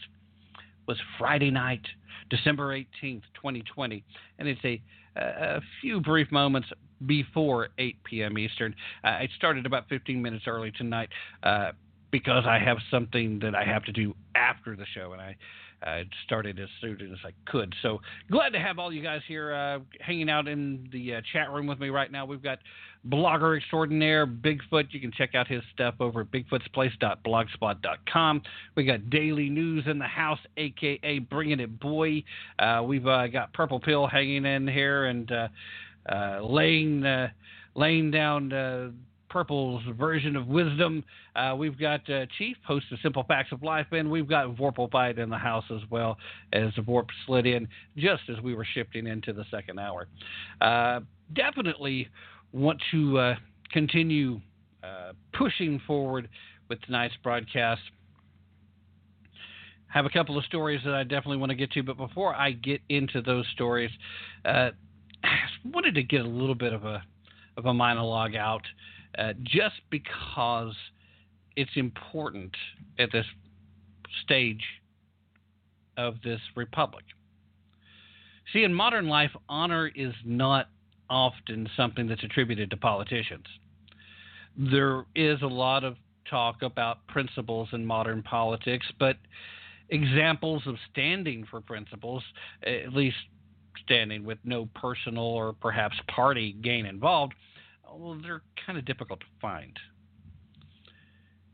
was Friday night, December eighteenth, twenty twenty, and it's a, a few brief moments before eight p.m. Eastern. Uh, I started about fifteen minutes early tonight uh, because I have something that I have to do after the show, and I I started as soon as I could. So glad to have all you guys here uh, hanging out in the uh, chat room with me right now. We've got blogger extraordinaire Bigfoot. You can check out his stuff over at bigfoots place dot blogspot dot com. We got Daily News in the house, a k a. Bringing It Boy. Uh, we've uh, got Purple Pill hanging in here and uh, uh, laying, uh, laying down uh, Purple's version of wisdom. Uh, we've got uh, Chief, host of Simple Facts of Life, and we've got Vorpal Bite in the house as well, as the Vorp slid in just as we were shifting into the second hour. Uh, definitely want to uh, continue uh, pushing forward with tonight's broadcast. Have a couple of stories that I definitely want to get to, but before I get into those stories, uh, I wanted to get a little bit of a of a monologue out. Uh, just because it's important at this stage of this republic. See, in modern life, honor is not often something that's attributed to politicians. There is a lot of talk about principles in modern politics, but examples of standing for principles, at least standing with no personal or perhaps party gain involved, well, they're kind of difficult to find.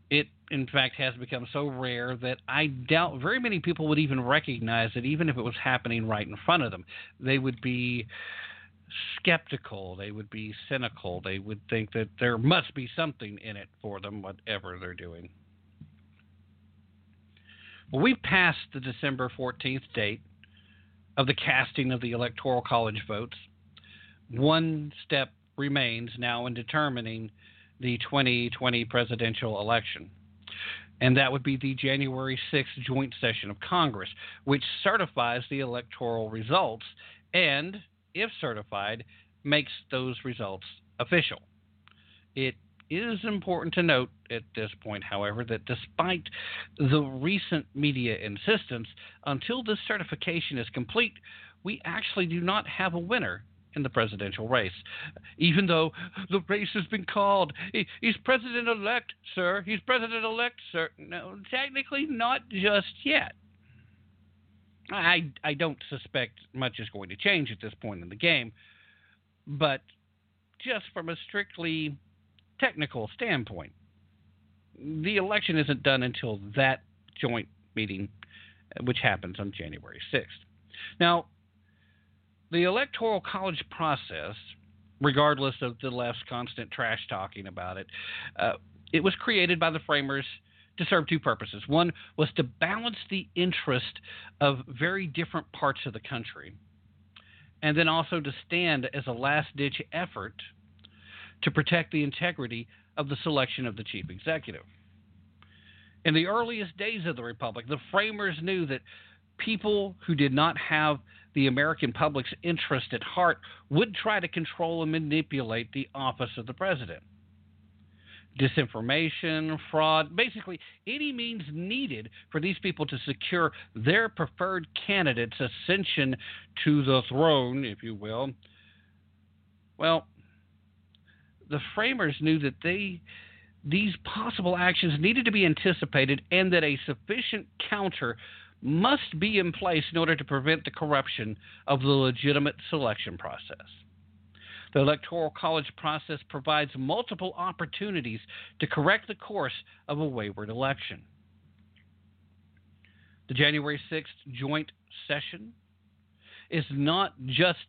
It, in fact, has become so rare that I doubt very many people would even recognize it, even if it was happening right in front of them. They would be skeptical. They would be cynical. They would think that there must be something in it for them, whatever they're doing. Well, we passed the December fourteenth date of the casting of the Electoral College votes. One step remains now in determining the twenty twenty presidential election, and that would be the January sixth joint session of Congress, which certifies the electoral results and, if certified, makes those results official. It is important to note at this point, however, that despite the recent media insistence, until this certification is complete, we actually do not have a winner in the presidential race, even though the race has been called. He, he's president-elect, sir. He's president-elect, sir. No, technically not just yet. I, I don't suspect much is going to change at this point in the game, but just from a strictly technical standpoint, the election isn't done until that joint meeting, which happens on January sixth. Now, the Electoral College process, regardless of the left's constant trash talking about it, uh, it was created by the framers to serve two purposes. One was to balance the interest of very different parts of the country, and then also to stand as a last-ditch effort to protect the integrity of the selection of the chief executive. In the earliest days of the republic, the framers knew that people who did not have the American public's interest at heart would try to control and manipulate the office of the president. Disinformation, fraud, basically any means needed for these people to secure their preferred candidate's ascension to the throne, if you will. Well, the framers knew that they these possible actions needed to be anticipated and that a sufficient counter must be in place in order to prevent the corruption of the legitimate selection process. The Electoral College process provides multiple opportunities to correct the course of a wayward election. The January sixth joint session is not just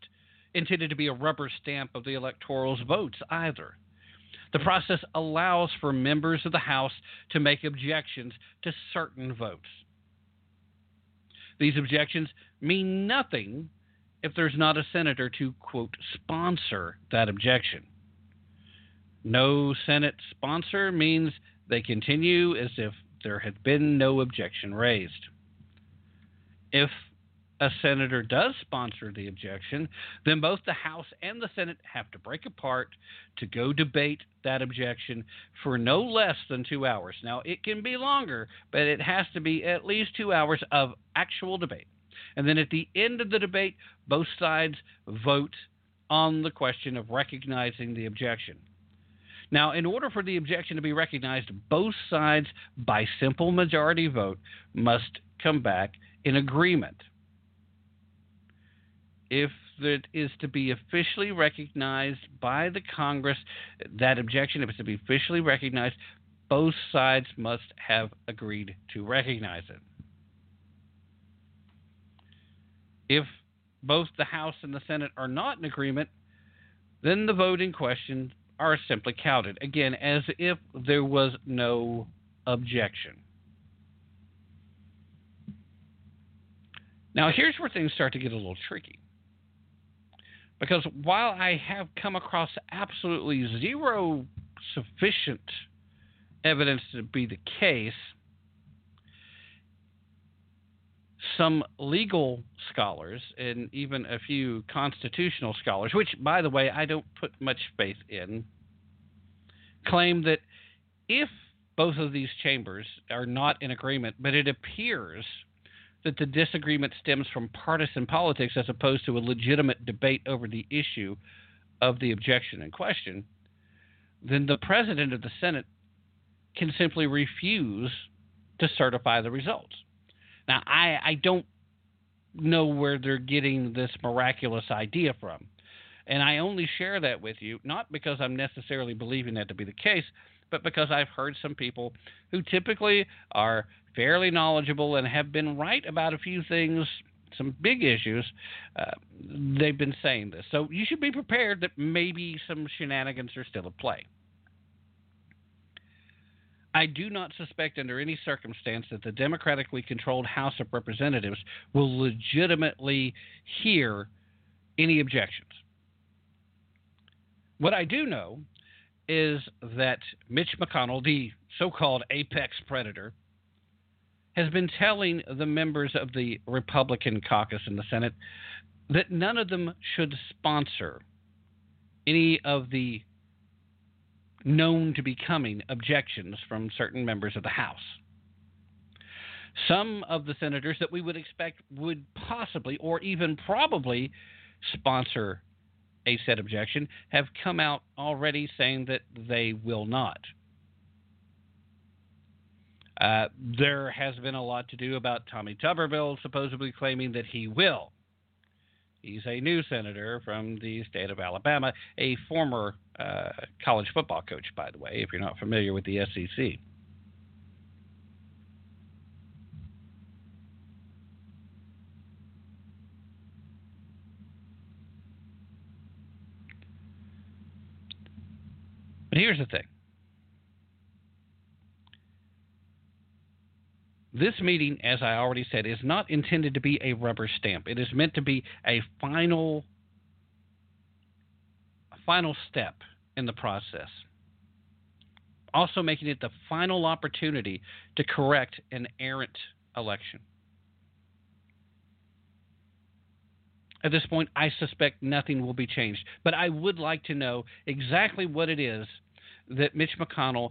intended to be a rubber stamp of the electoral's votes either. The process allows for members of the House to make objections to certain votes. These objections mean nothing if there's not a senator to, quote, sponsor that objection. No Senate sponsor means they continue as if there had been no objection raised. If a senator does sponsor the objection, then both the House and the Senate have to break apart to go debate that objection for no less than two hours. Now, it can be longer, but it has to be at least two hours of actual debate. And then at the end of the debate, both sides vote on the question of recognizing the objection. Now, in order for the objection to be recognized, both sides, by simple majority vote, must come back in agreement. If it is to be officially recognized by the Congress, that objection, if it's to be officially recognized, both sides must have agreed to recognize it. If both the House and the Senate are not in agreement, then the vote in question are simply counted, again, as if there was no objection. Now, here's where things start to get a little tricky. Because while I have come across absolutely zero sufficient evidence to be the case, some legal scholars and even a few constitutional scholars, which, by the way, I don't put much faith in, claim that if both of these chambers are not in agreement, but it appears that the disagreement stems from partisan politics as opposed to a legitimate debate over the issue of the objection in question, then the president of the Senate can simply refuse to certify the results. Now, I, I don't know where they're getting this miraculous idea from, and I only share that with you not because I'm necessarily believing that to be the case, but because I've heard some people who typically are fairly knowledgeable and have been right about a few things, some big issues, uh, they've been saying this. So you should be prepared that maybe some shenanigans are still at play. I do not suspect under any circumstance that the democratically controlled House of Representatives will legitimately hear any objections. What I do know is that Mitch McConnell, the so-called apex predator, has been telling the members of the Republican caucus in the Senate that none of them should sponsor any of the known to be coming objections from certain members of the House. Some of the senators that we would expect would possibly or even probably sponsor a said objection have come out already saying that they will not. Uh, there has been a lot to do about Tommy Tuberville supposedly claiming that he will. He's a new senator from the state of Alabama, a former uh, college football coach, by the way, if you're not familiar with the S E C. But here's the thing. This meeting, as I already said, is not intended to be a rubber stamp. It is meant to be a final, a final step in the process, also making it the final opportunity to correct an errant election. At this point, I suspect nothing will be changed, but I would like to know exactly what it is that Mitch McConnell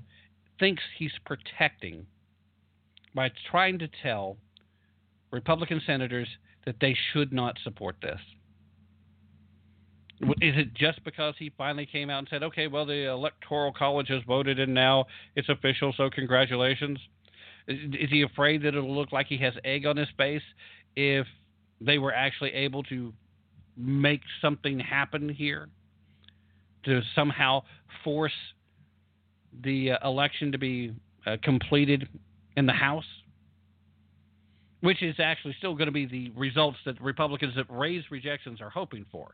thinks he's protecting by trying to tell Republican senators that they should not support this. Is it just because he finally came out and said, okay, well, the Electoral College has voted and now it's official, so congratulations? Is he afraid that it'll look like he has egg on his face if they were actually able to make something happen here? to somehow force the uh, election to be uh, completed in the House, which is actually still going to be the results that Republicans that raise rejections are hoping for.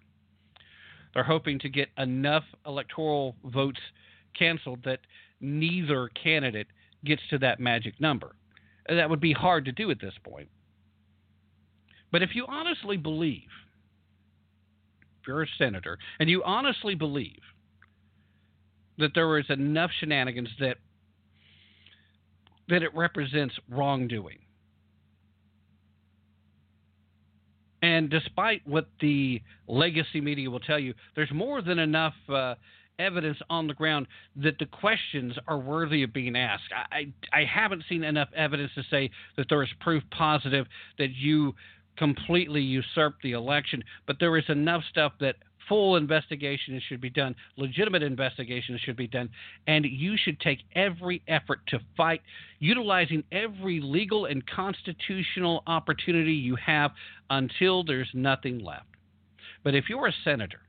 They're hoping to get enough electoral votes canceled that neither candidate gets to that magic number. And that would be hard to do at this point. But if you honestly believe, if you're a senator, and you honestly believe that there was enough shenanigans that that it represents wrongdoing, and despite what the legacy media will tell you, there's more than enough uh, evidence on the ground that the questions are worthy of being asked. I, I, I haven't seen enough evidence to say that there is proof positive that you completely usurped the election, but there is enough stuff that full investigation should be done, legitimate investigation should be done, and you should take every effort to fight, utilizing every legal and constitutional opportunity you have until there's nothing left. But if you're a senator,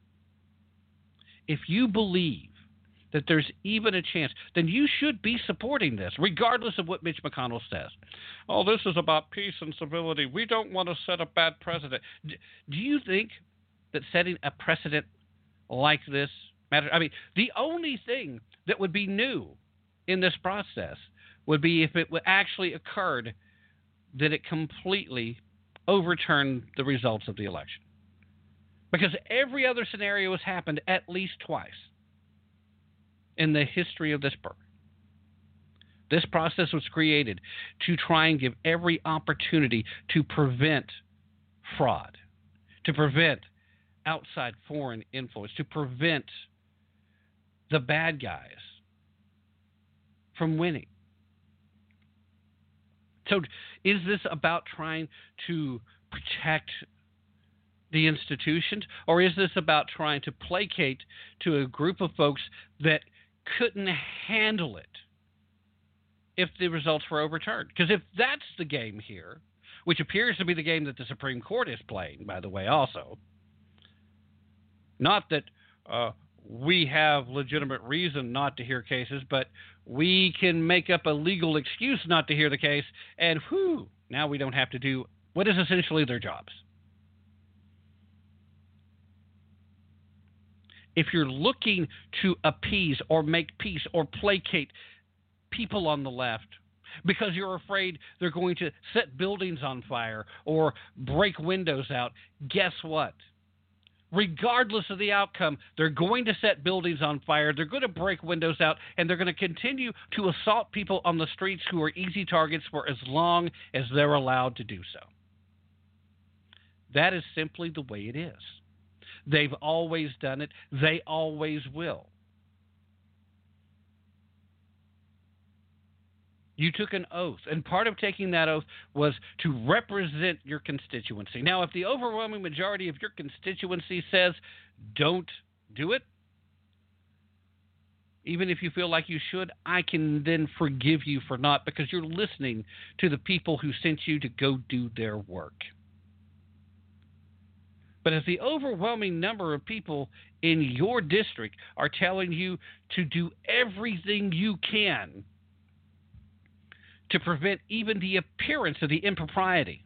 if you believe that there's even a chance, then you should be supporting this, regardless of what Mitch McConnell says. Oh, this is about peace and civility. We don't want to set a bad precedent. D- do you think that setting a precedent like this matters? I mean, the only thing that would be new in this process would be if it actually occurred that it completely overturned the results of the election. Because every other scenario has happened at least twice in the history of this program. This process was created to try and give every opportunity to prevent fraud, to prevent outside foreign influence, to prevent the bad guys from winning. So is this about trying to protect the institutions, or is this about trying to placate to a group of folks that couldn't handle it if the results were overturned? Because if that's the game here, which appears to be the game that the Supreme Court is playing, by the way, also, not that uh, we have legitimate reason not to hear cases, but we can make up a legal excuse not to hear the case, and whew, now we don't have to do what is essentially their jobs. If you're looking to appease or make peace or placate people on the left because you're afraid they're going to set buildings on fire or break windows out, guess what? Regardless of the outcome, they're going to set buildings on fire, they're going to break windows out, and they're going to continue to assault people on the streets who are easy targets for as long as they're allowed to do so. That is simply the way it is. They've always done it. They always will. You took an oath, and part of taking that oath was to represent your constituency. Now, if the overwhelming majority of your constituency says don't do it, even if you feel like you should, I can then forgive you for not, because you're listening to the people who sent you to go do their work. But if the overwhelming number of people in your district are telling you to do everything you can to prevent even the appearance of the impropriety,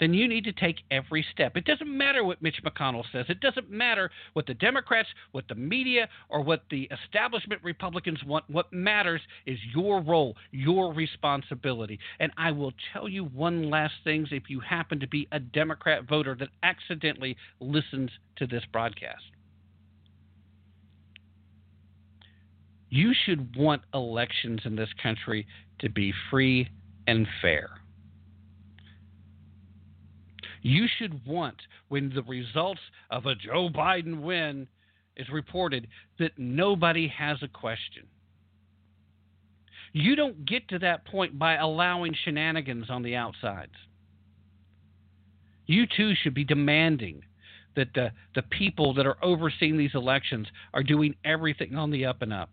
then you need to take every step. It doesn't matter what Mitch McConnell says. It doesn't matter what the Democrats, what the media, or what the establishment Republicans want. What matters is your role, your responsibility. And I will tell you one last thing, if you happen to be a Democrat voter that accidentally listens to this broadcast. You should want elections in this country to be free and fair. You should want, when the results of a Joe Biden win is reported, that nobody has a question. You don't get to that point by allowing shenanigans on the outsides. You too should be demanding that the, the people that are overseeing these elections are doing everything on the up and up.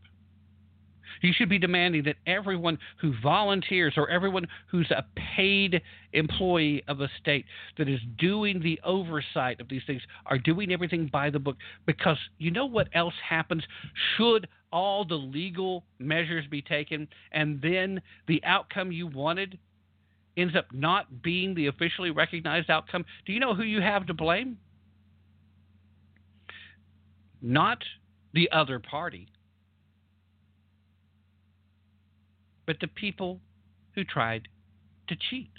You should be demanding that everyone who volunteers or everyone who's a paid employee of a state that is doing the oversight of these things are doing everything by the book, because you know what else happens? Should all the legal measures be taken and then the outcome you wanted ends up not being the officially recognized outcome, do you know who you have to blame? Not the other party, but the people who tried to cheat,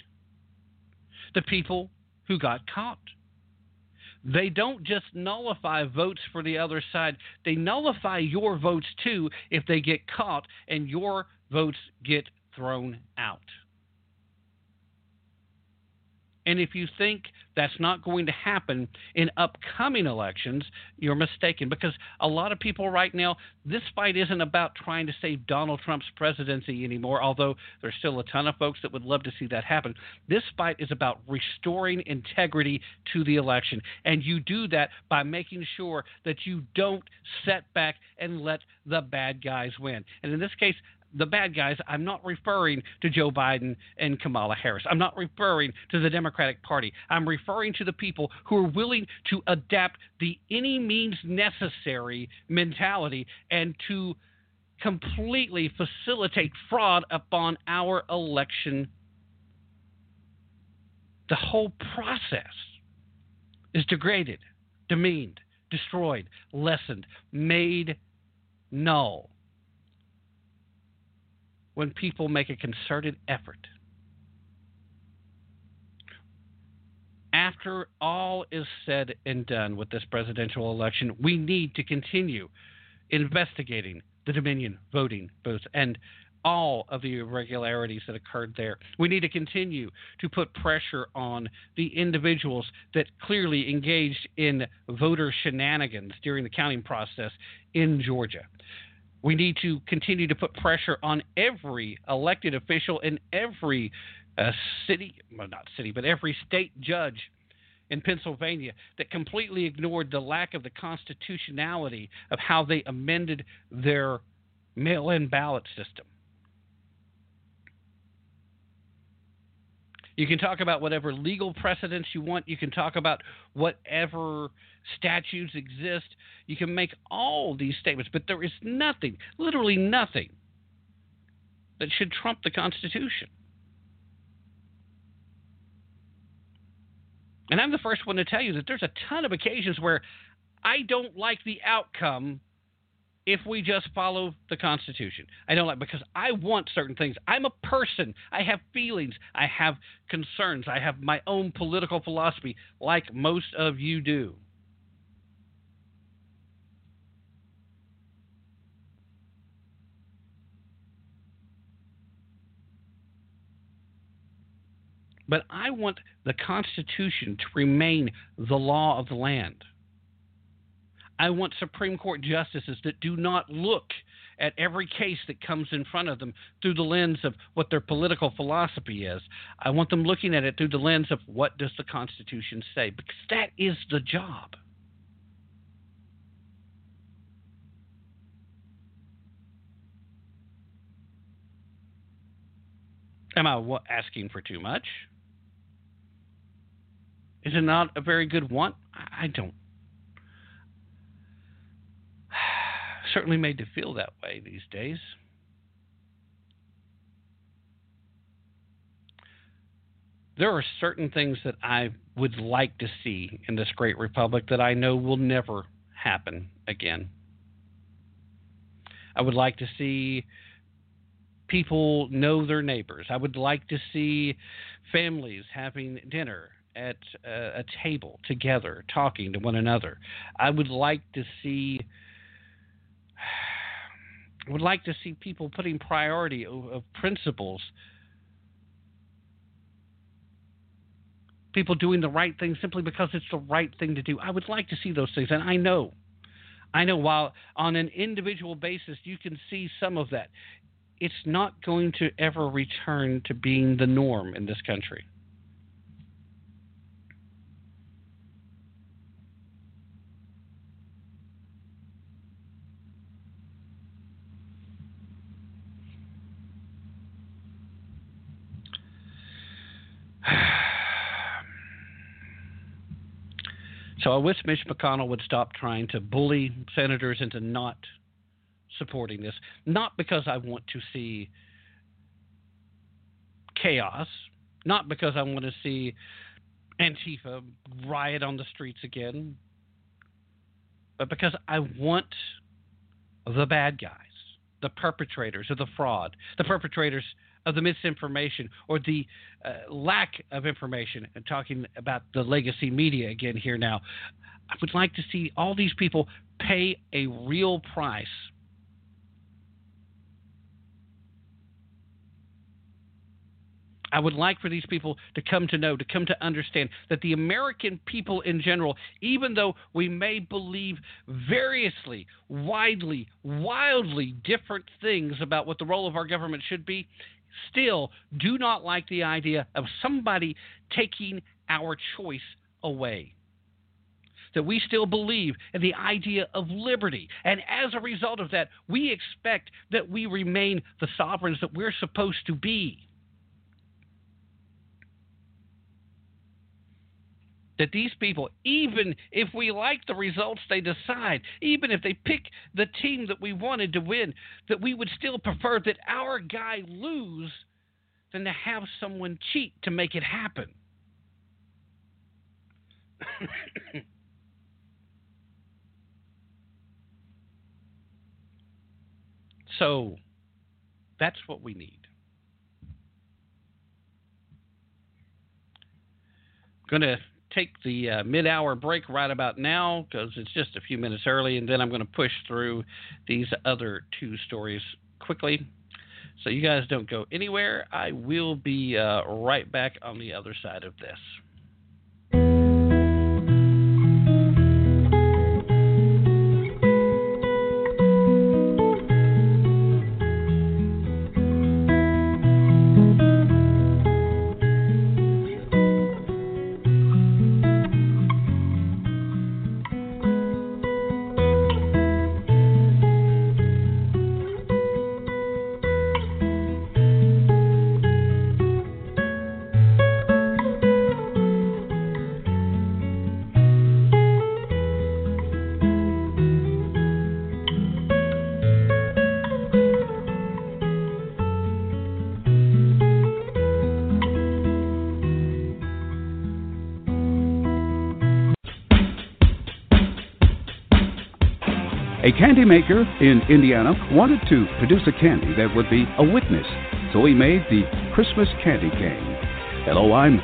the people who got caught. They don't just nullify votes for the other side. They nullify your votes too if they get caught and your votes get thrown out. And if you think that's not going to happen in upcoming elections, you're mistaken, because a lot of people right now, this fight isn't about trying to save Donald Trump's presidency anymore, although there's still a ton of folks that would love to see that happen. This fight is about restoring integrity to the election, and you do that by making sure that you don't set back and let the bad guys win. And in this case, the bad guys, I'm not referring to Joe Biden and Kamala Harris. I'm not referring to the Democratic Party. I'm referring to the people who are willing to adapt the any means necessary mentality and to completely facilitate fraud upon our election. The whole process is degraded, demeaned, destroyed, lessened, made null when people make a concerted effort. After all is said and done with this presidential election, we need to continue investigating the Dominion voting booths and all of the irregularities that occurred there. We need to continue to put pressure on the individuals that clearly engaged in voter shenanigans during the counting process in Georgia. We need to continue to put pressure on every elected official in every uh, city – well, not city, but every state judge in Pennsylvania that completely ignored the lack of the constitutionality of how they amended their mail-in ballot system. You can talk about whatever legal precedents you want. You can talk about whatever statutes exist. You can make all these statements, but there is nothing, literally nothing, that should trump the Constitution. And I'm the first one to tell you that there's a ton of occasions where I don't like the outcome if we just follow the Constitution. I don't like, because I want certain things. I'm a person. I have feelings. I have concerns. I have my own political philosophy, like most of you do. But I want the Constitution to remain the law of the land. I want Supreme Court justices that do not look at every case that comes in front of them through the lens of what their political philosophy is. I want them looking at it through the lens of what does the Constitution say, because that is the job. Am I asking for too much? Is it not a very good want? I don't. Certainly made to feel that way these days. There are certain things that I would like to see in this great republic that I know will never happen again. I would like to see people know their neighbors. I would like to see families having dinner at a, a table together, talking to one another. I would like to see I would like to see people putting priority of principles, people doing the right thing simply because it's the right thing to do. I would like to see those things, and I know, I know while on an individual basis you can see some of that, it's not going to ever return to being the norm in this country. So I wish Mitch McConnell would stop trying to bully senators into not supporting this, not because I want to see chaos, not because I want to see Antifa riot on the streets again, but because I want the bad guys, the perpetrators of the fraud, the perpetrators of the misinformation or the uh, lack of information. I'm talking about the legacy media again here now. I would like to see all these people pay a real price I would like for these people to come to know, to come to understand that the American people in general, even though we may believe variously, widely, wildly different things about what the role of our government should be, still do not like the idea of somebody taking our choice away. That we still believe in the idea of liberty. And as a result of that, we expect that we remain the sovereigns that we're supposed to be. That these people, even if we like the results they decide, even if they pick the team that we wanted to win, that we would still prefer that our guy lose than to have someone cheat to make it happen. So that's what we need. I'm going to take the uh, mid-hour break right about now because it's just a few minutes early, and then I'm going to push through these other two stories quickly. So you guys don't go anywhere. I will be uh, right back on the other side of this. A candy maker in Indiana wanted to produce a candy that would be a witness, so he made the Christmas Candy Cane. Hello, I'm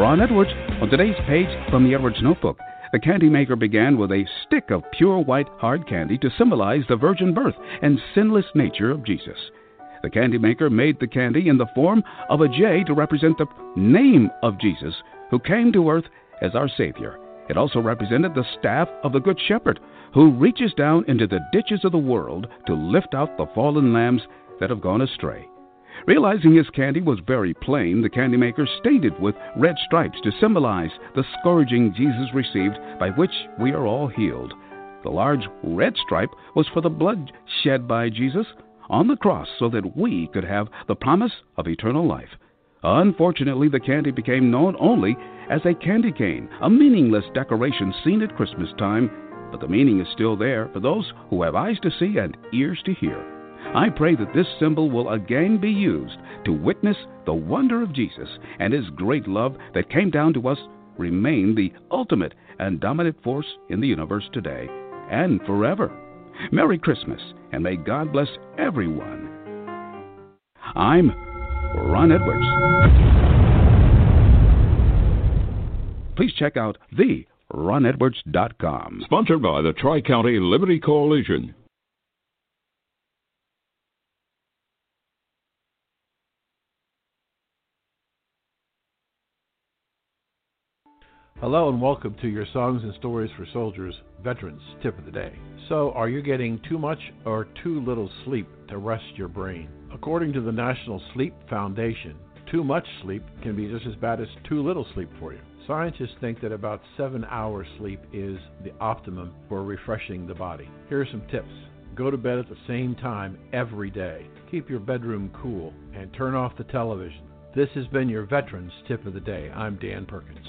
Ron Edwards. On today's page from the Edwards Notebook, the candy maker began with a stick of pure white hard candy to symbolize the virgin birth and sinless nature of Jesus. The candy maker made the candy in the form of a J to represent the name of Jesus, who came to earth as our Savior. It also represented the staff of the Good Shepherd, who reaches down into the ditches of the world to lift out the fallen lambs that have gone astray. Realizing his candy was very plain, the candy maker stained it with red stripes to symbolize the scourging Jesus received, by which we are all healed. The large red stripe was for the blood shed by Jesus on the cross so that we could have the promise of eternal life. Unfortunately, the candy became known only as a candy cane, a meaningless decoration seen at Christmas time, but the meaning is still there for those who have eyes to see and ears to hear. I pray that this symbol will again be used to witness the wonder of Jesus and his great love that came down to us, remain the ultimate and dominant force in the universe today and forever. Merry Christmas, and may God bless everyone. I'm Ron Edwards. Please check out the Ron Edwards dot com. Sponsored by the Tri-County Liberty Coalition. Hello and welcome to your Songs and Stories for Soldiers Veterans Tip of the Day. So, are you getting too much or too little sleep to rest your brain? According to the National Sleep Foundation, too much sleep can be just as bad as too little sleep for you. Scientists think that about seven hours sleep is the optimum for refreshing the body. Here are some tips. Go to bed at the same time every day. Keep your bedroom cool and turn off the television. This has been your Veterans Tip of the Day. I'm Dan Perkins.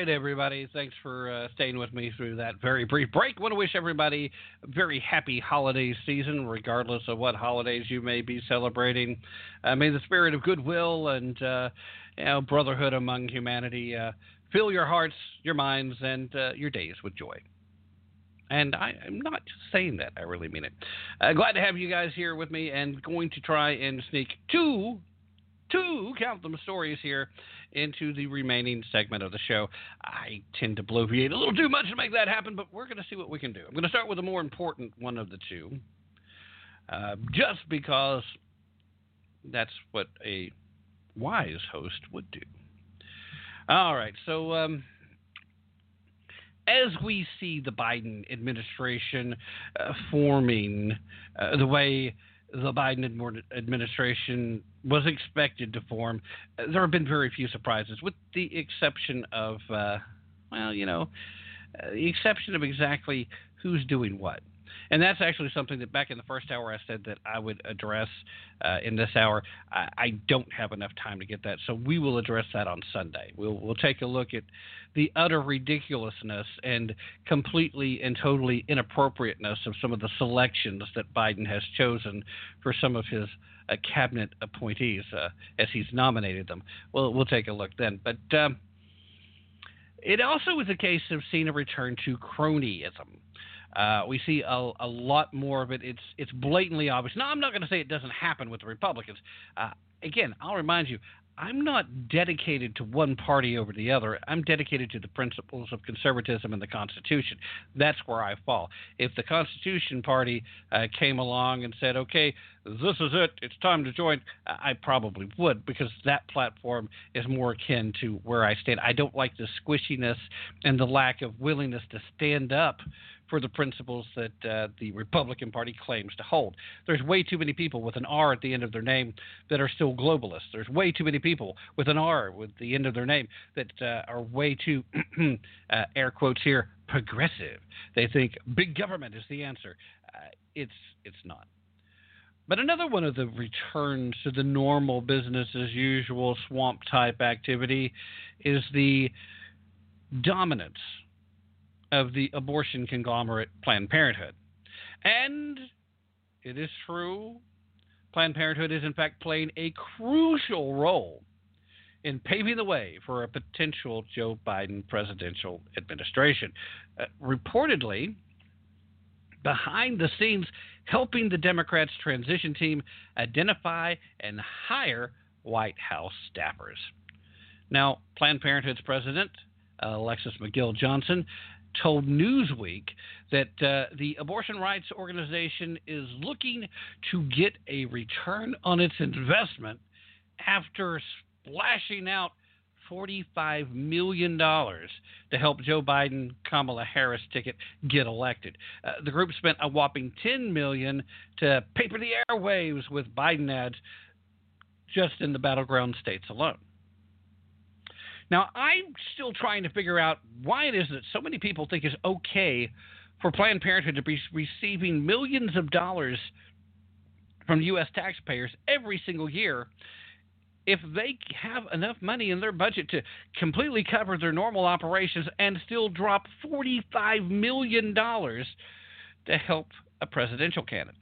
right, everybody. Thanks for uh, staying with me through that very brief break. I want to wish everybody a very happy holiday season, regardless of what holidays you may be celebrating. Uh, may the spirit of goodwill and uh, you know, brotherhood among humanity uh, fill your hearts, your minds, and uh, your days with joy. And I, I'm not just saying that. I really mean it. Uh, glad to have you guys here with me, and going to try and sneak two, two, count them, stories here into the remaining segment of the show. I tend to bloviate a little too much to make that happen, but we're going to see what we can do. I'm going to start with the more important one of the two, uh, just because that's what a wise host would do. All right, so um, – as we see the Biden administration uh, forming uh, the way the Biden ad- administration was expected to form, uh, there have been very few surprises, with the exception of, uh, well, you know, uh, the exception of exactly who's doing what. And that's actually something that back in the first hour I said that I would address uh, in this hour. I, I don't have enough time to get that, so we will address that on Sunday. We'll we'll take a look at the utter ridiculousness and completely and totally inappropriateness of some of the selections that Biden has chosen for some of his uh, cabinet appointees uh, as he's nominated them. Well, we'll take a look then. But um, it also is a case of seeing a return to cronyism. Uh, we see a, a lot more of it. It's it's blatantly obvious. Now, I'm not going to say it doesn't happen with the Republicans. Uh, again, I'll remind you, I'm not dedicated to one party over the other. I'm dedicated to the principles of conservatism and the Constitution. That's where I fall. If the Constitution Party uh, came along and said, okay, this is it, it's time to join, I probably would, because that platform is more akin to where I stand. I don't like the squishiness and the lack of willingness to stand up for the principles that uh, the Republican Party claims to hold. There's way too many people with an R at the end of their name that are still globalists. There's way too many people with an R with the end of their name that uh, are way too, uh, air quotes here, progressive. They think big government is the answer. Uh, it's it's not. But another one of the returns to the normal business as usual swamp type activity is the dominance of the abortion conglomerate Planned Parenthood. And it is true, Planned Parenthood is in fact playing a crucial role in paving the way for a potential Joe Biden presidential administration. Uh, reportedly, behind the scenes, helping the Democrats' transition team identify and hire White House staffers. Now, Planned Parenthood's president, uh, Alexis McGill Johnson, told Newsweek that uh, the abortion rights organization is looking to get a return on its investment after splashing out forty-five million dollars to help Joe Biden, Kamala Harris ticket get elected. Uh, the group spent a whopping ten million dollars to paper the airwaves with Biden ads just in the battleground states alone. Now, I'm still trying to figure out why it is that so many people think it's okay for Planned Parenthood to be receiving millions of dollars from U S taxpayers every single year if they have enough money in their budget to completely cover their normal operations and still drop forty-five million dollars to help a presidential candidate.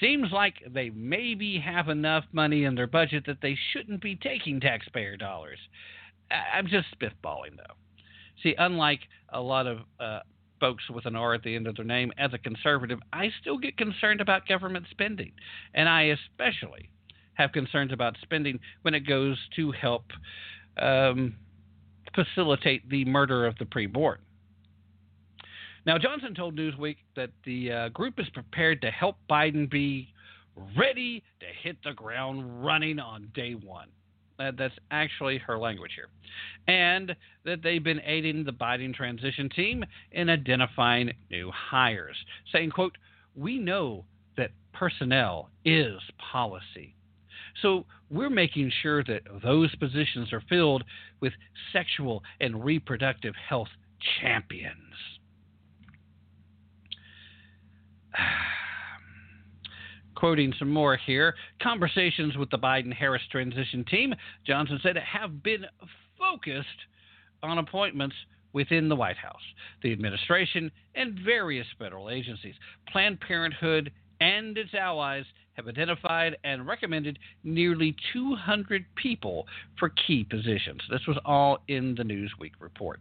Seems like they maybe have enough money in their budget that they shouldn't be taking taxpayer dollars. I'm just spitballing, though. See, unlike a lot of uh, folks with an R at the end of their name, as a conservative, I still get concerned about government spending, and I especially have concerns about spending when it goes to help um, facilitate the murder of the preborn. Now, Johnson told Newsweek that the uh, group is prepared to help Biden be ready to hit the ground running on day one. Uh, that's actually her language here. And that they've been aiding the Biden transition team in identifying new hires, saying, quote, "We know that personnel is policy. So we're making sure that those positions are filled with sexual and reproductive health champions." Quoting some more here, conversations with the Biden-Harris transition team, Johnson said, have been focused on appointments within the White House, the administration, and various federal agencies. Planned Parenthood and its allies have identified and recommended nearly two hundred people for key positions. This was all in the Newsweek report.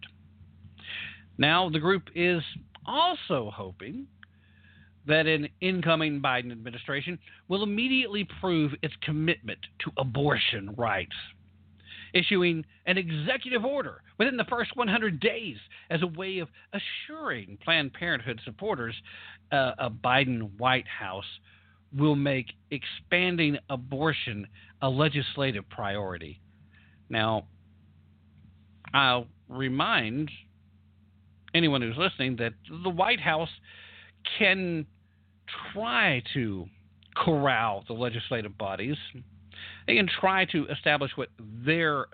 Now, the group is also hoping that an incoming Biden administration will immediately prove its commitment to abortion rights, issuing an executive order within the first one hundred days as a way of assuring Planned Parenthood supporters uh, a Biden White House will make expanding abortion a legislative priority. Now, I'll remind anyone who's listening that the White House can try to corral the legislative bodies. They can try to establish what their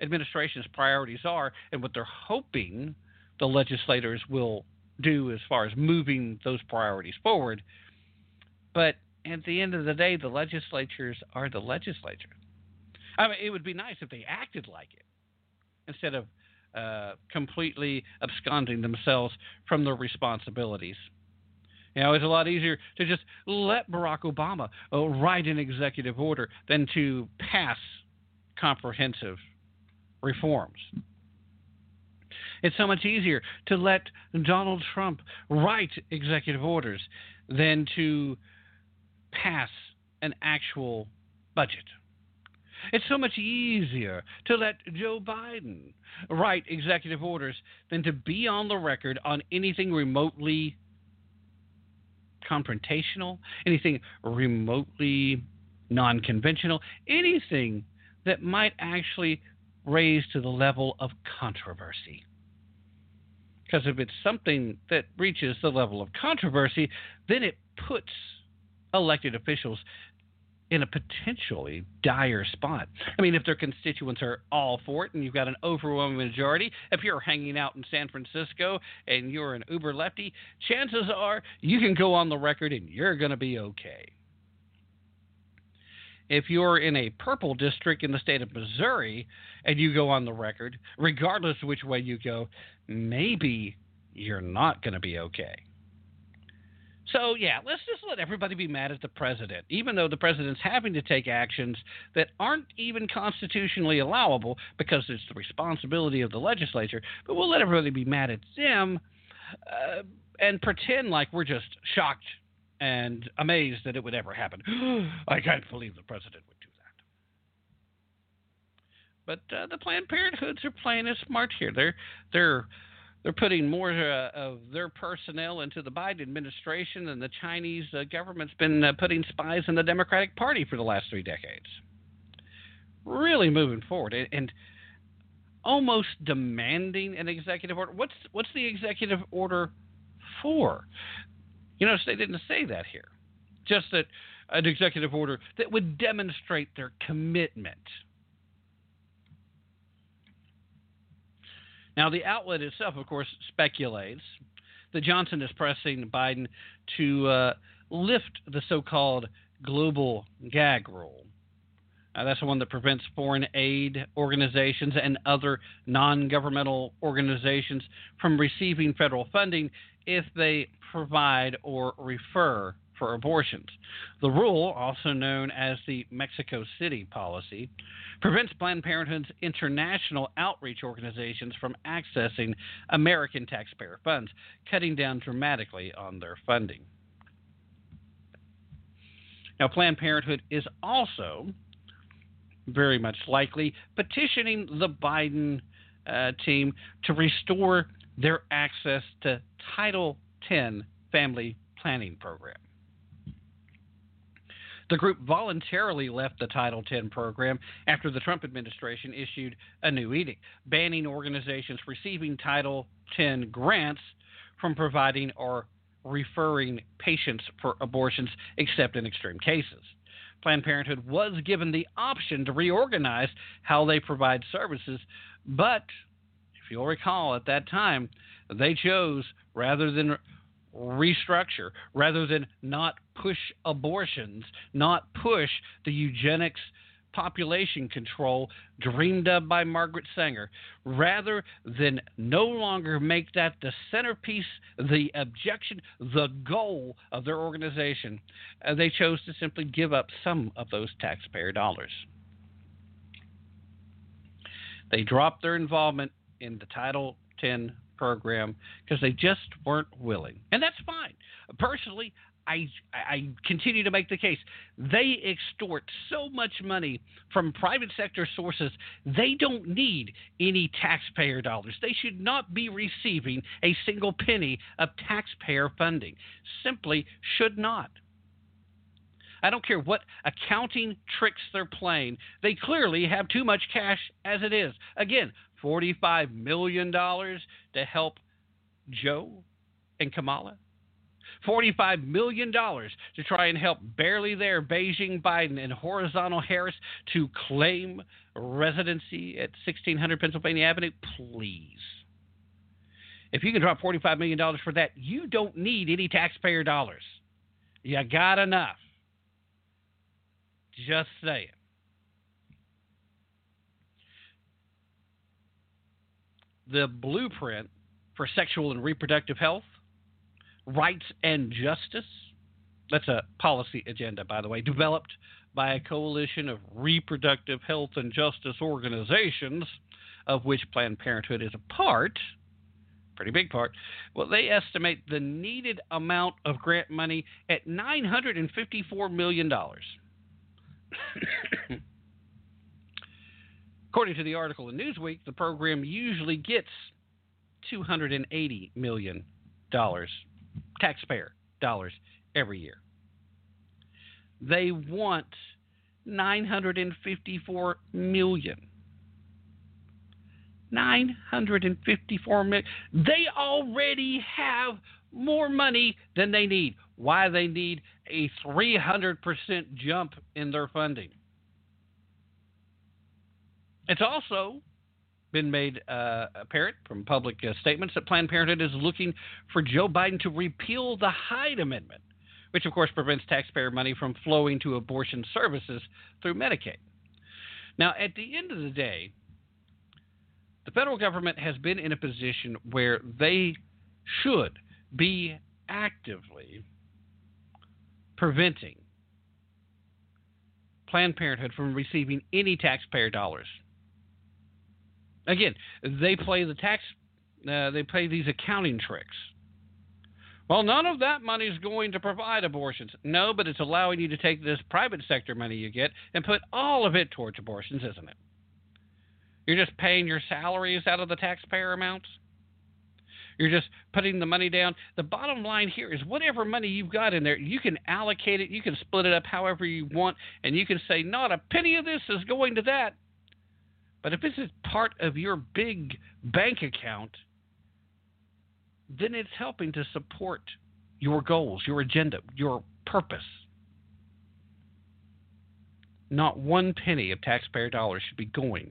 administration's priorities are and what they're hoping the legislators will do as far as moving those priorities forward. But at the end of the day, the legislatures are the legislature. I mean, it would be nice if they acted like it instead of uh, completely absconding themselves from their responsibilities. You know, it's a lot easier to just let Barack Obama uh, write an executive order than to pass comprehensive reforms. It's so much easier to let Donald Trump write executive orders than to pass an actual budget. It's so much easier to let Joe Biden write executive orders than to be on the record on anything remotely confrontational, anything remotely non-conventional, anything that might actually raise to the level of controversy. Because if it's something that reaches the level of controversy, then it puts elected officials in a potentially dire spot. I mean, if their constituents are all for it and you've got an overwhelming majority, if you're hanging out in San Francisco and you're an uber lefty, chances are you can go on the record and you're going to be okay. If you're in a purple district in the state of Missouri and you go on the record, regardless of which way you go, maybe you're not going to be okay. So, yeah, let's just let everybody be mad at the president, even though the president's having to take actions that aren't even constitutionally allowable because it's the responsibility of the legislature. But we'll let everybody be mad at them uh, and pretend like we're just shocked and amazed that it would ever happen. I can't believe the president would do that. But uh, the Planned Parenthoods are playing it smart here. They're they're – They're putting more uh, of their personnel into the Biden administration than the Chinese uh, government's been uh, putting spies in the Democratic Party for the last three decades. Really moving forward and, and almost demanding an executive order. What's what's the executive order for? You notice they didn't say that here. Just that an executive order that would demonstrate their commitment. Now, the outlet itself, of course, speculates that Johnson is pressing Biden to uh, lift the so-called global gag rule. Uh, that's the one that prevents foreign aid organizations and other non-governmental organizations from receiving federal funding if they provide or refer for abortions. The rule, also known as the Mexico City policy, prevents Planned Parenthood's international outreach organizations from accessing American taxpayer funds, cutting down dramatically on their funding. Now, Planned Parenthood is also very much likely petitioning the Biden uh, team to restore their access to Title ten family planning program. The group voluntarily left the Title ten program after the Trump administration issued a new edict, banning organizations receiving Title ten grants from providing or referring patients for abortions except in extreme cases. Planned Parenthood was given the option to reorganize how they provide services, but if you'll recall, at that time, they chose rather than restructure, rather than not push abortions, not push the eugenics population control dreamed of by Margaret Sanger, rather than no longer make that the centerpiece, the objection, the goal of their organization. Uh, they chose to simply give up some of those taxpayer dollars. They dropped their involvement in the Title X program because they just weren't willing. And that's fine. Personally, I, I continue to make the case. They extort so much money from private sector sources, they don't need any taxpayer dollars. They should not be receiving a single penny of taxpayer funding. Simply should not. I don't care what accounting tricks they're playing. They clearly have too much cash as it is. Again, forty-five million dollars to help Joe and Kamala. forty-five million dollars to try and help barely there Beijing Biden and horizontal Harris to claim residency at sixteen hundred Pennsylvania Avenue. Please. If you can drop forty-five million dollars for that, you don't need any taxpayer dollars. You got enough. Just saying. The blueprint for sexual and reproductive health, rights and justice. That's a policy agenda, by the way, developed by a coalition of reproductive health and justice organizations, of which Planned Parenthood is a part, pretty big part. Well, they estimate the needed amount of grant money at nine hundred fifty-four million dollars. According to the article in Newsweek, the program usually gets two hundred eighty million dollars, taxpayer dollars, every year. They want nine hundred fifty-four million dollars. nine hundred fifty-four million dollars. They already have more money than they need. Why they need a three hundred percent jump in their funding. It's also been made uh, apparent from public uh, statements that Planned Parenthood is looking for Joe Biden to repeal the Hyde Amendment, which of course prevents taxpayer money from flowing to abortion services through Medicaid. Now, at the end of the day, the federal government has been in a position where they should be actively preventing Planned Parenthood from receiving any taxpayer dollars. Again, they play the tax, uh, they play these accounting tricks. Well, none of that money is going to provide abortions. No, but it's allowing you to take this private sector money you get and put all of it towards abortions, isn't it? You're just paying your salaries out of the taxpayer amounts. You're just putting the money down. The bottom line here is whatever money you've got in there, you can allocate it, you can split it up however you want, and you can say not a penny of this is going to that. But if this is part of your big bank account, then it's helping to support your goals, your agenda, your purpose. Not one penny of taxpayer dollars should be going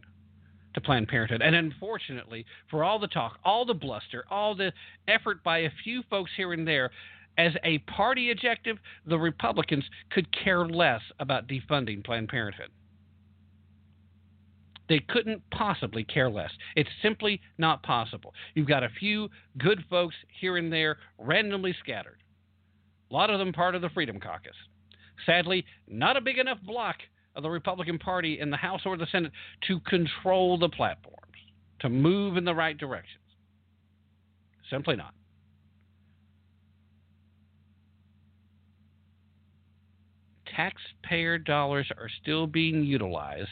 to Planned Parenthood. And unfortunately, for all the talk, all the bluster, all the effort by a few folks here and there, as a party objective, the Republicans could care less about defunding Planned Parenthood. They couldn't possibly care less. It's simply not possible. You've got a few good folks here and there randomly scattered, a lot of them part of the Freedom Caucus. Sadly, not a big enough block of the Republican Party in the House or the Senate to control the platforms, to move in the right directions. Simply not. Taxpayer dollars are still being utilized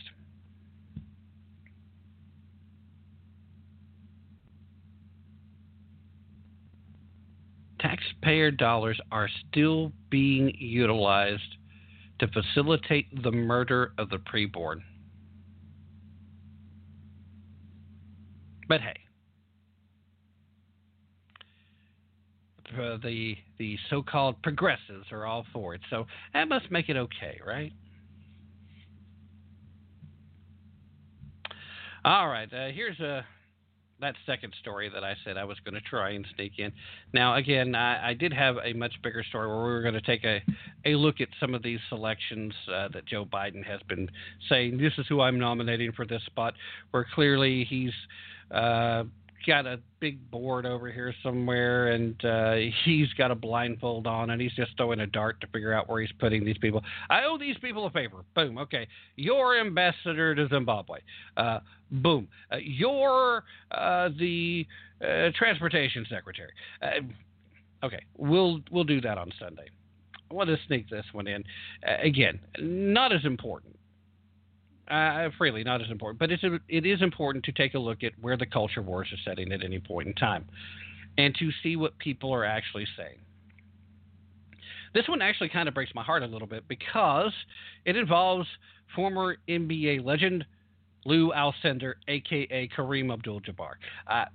Taxpayer dollars are still being utilized to facilitate the murder of the preborn. But hey, the the so-called progressives are all for it, so that must make it okay, right? All right, uh, here's a. That second story that I said I was going to try and sneak in. Now, again, I, I did have a much bigger story where we were going to take a, a look at some of these selections uh, that Joe Biden has been saying, this is who I'm nominating for this spot, where clearly he's uh, got a big board over here somewhere, and uh, he's got a blindfold on, and he's just throwing a dart to figure out where he's putting these people. I owe these people a favor. Boom. Okay. You're ambassador to Zimbabwe. Uh, boom. Uh, you're uh, the uh, transportation secretary. Uh, okay. We'll we'll do that on Sunday. I want to sneak this one in. Uh, again, not as important. Uh, freely, not as important. But it's a, it is important to take a look at where the culture wars are setting at any point in time and to see what people are actually saying. This one actually kind of breaks my heart a little bit because it involves former N B A legend Lou Alcindor, a k a. Kareem Abdul-Jabbar. Uh,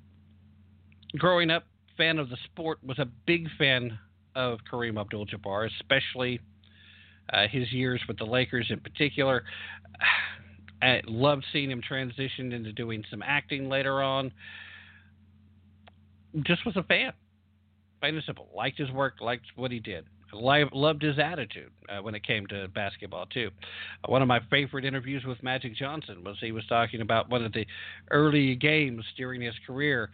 growing up, fan of the sport, was a big fan of Kareem Abdul-Jabbar, especially uh, his years with the Lakers in particular. I loved seeing him transition into doing some acting later on. Just was a fan. Plain and simple. Liked his work, liked what he did. Loved his attitude uh, when it came to basketball, too. Uh, one of my favorite interviews with Magic Johnson was he was talking about one of the early games during his career.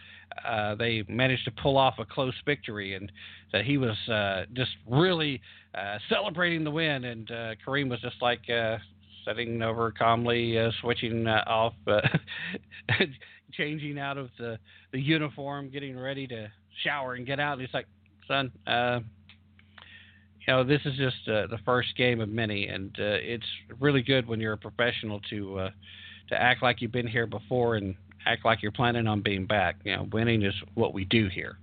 Uh, they managed to pull off a close victory, and that he was uh, just really uh, celebrating the win, and uh, Kareem was just like uh, sitting over calmly, uh, switching uh, off, uh, changing out of the, the uniform, getting ready to shower and get out. And he's like, son, uh, you know, this is just uh, the first game of many, and uh, it's really good when you're a professional to uh, to act like you've been here before and act like you're planning on being back. You know, winning is what we do here.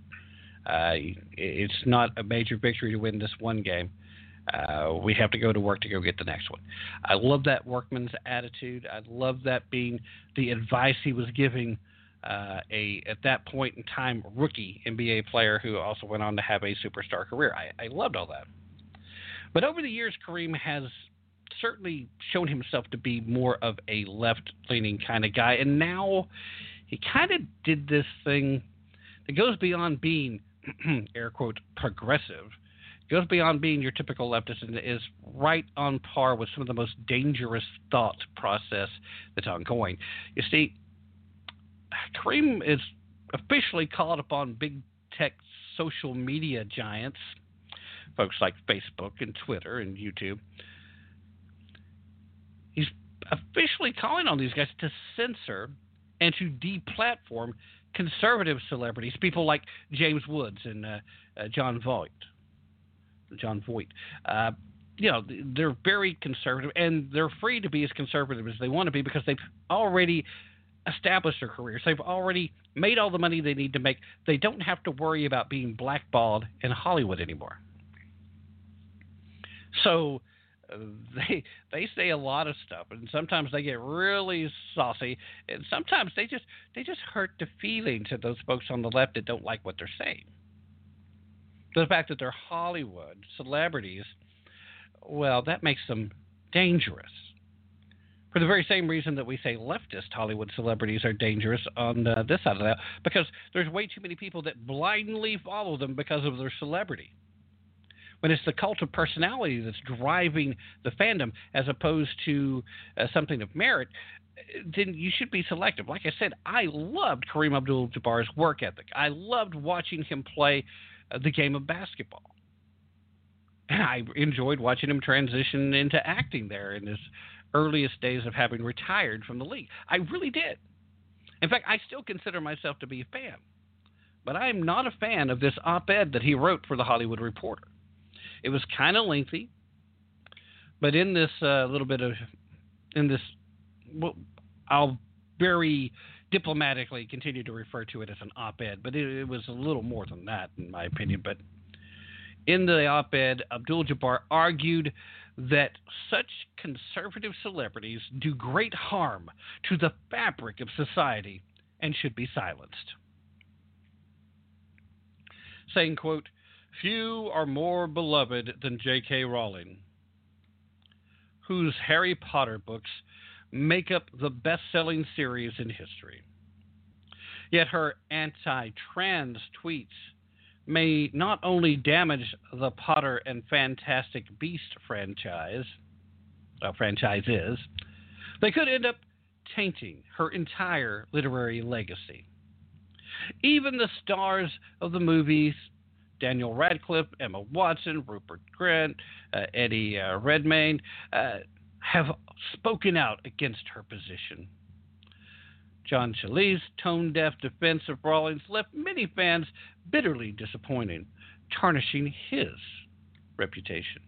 Uh, it's not a major victory to win this one game. Uh, we have to go to work to go get the next one. I love that workman's attitude. I love that being the advice he was giving Uh, a at that point in time rookie N B A player who also went on to have a superstar career. I, I loved all that. But over the years, Kareem has certainly shown himself to be more of a left-leaning kind of guy, and now he kind of did this thing that goes beyond being, air quote, progressive. It goes beyond being your typical leftist and is right on par with some of the most dangerous thought process that's ongoing. You see, Kareem is officially called upon big tech social media giants, folks like Facebook and Twitter and YouTube. He's officially calling on these guys to censor and to deplatform conservative celebrities, people like James Woods and uh, uh, John Voight. John Voight. Uh, you know, they're very conservative, and they're free to be as conservative as they want to be because they've already – established their careers. They've already made all the money they need to make. They don't have to worry about being blackballed in Hollywood anymore. So uh, they they say a lot of stuff, and sometimes they get really saucy, and sometimes they just they just hurt the feelings of those folks on the left that don't like what they're saying. The fact that they're Hollywood celebrities, well, that makes them dangerous. For the very same reason that we say leftist Hollywood celebrities are dangerous on uh, this side of that, because there's way too many people that blindly follow them because of their celebrity. When it's the cult of personality that's driving the fandom as opposed to uh, something of merit, then you should be selective. Like I said, I loved Kareem Abdul-Jabbar's work ethic. I loved watching him play uh, the game of basketball. And I enjoyed watching him transition into acting there in his earliest days of having retired from the league. I really did. In fact, I still consider myself to be a fan. But I am not a fan of this op-ed that he wrote for the Hollywood Reporter. It was kind of lengthy, but in this uh, little bit of – in this well, – I'll very diplomatically continue to refer to it as an op-ed, but it, it was a little more than that in my opinion. But in the op-ed, Abdul-Jabbar argued – that such conservative celebrities do great harm to the fabric of society and should be silenced. Saying, quote, few are more beloved than J K Rowling, whose Harry Potter books make up the best-selling series in history. Yet her anti-trans tweets may not only damage the Potter and Fantastic Beast franchise, uh, franchises, they could end up tainting her entire literary legacy. Even the stars of the movies, Daniel Radcliffe, Emma Watson, Rupert Grint, uh, Eddie uh, Redmayne, uh, have spoken out against her position. John Chalee's tone-deaf defense of Rawlings left many fans bitterly disappointed, tarnishing his reputation.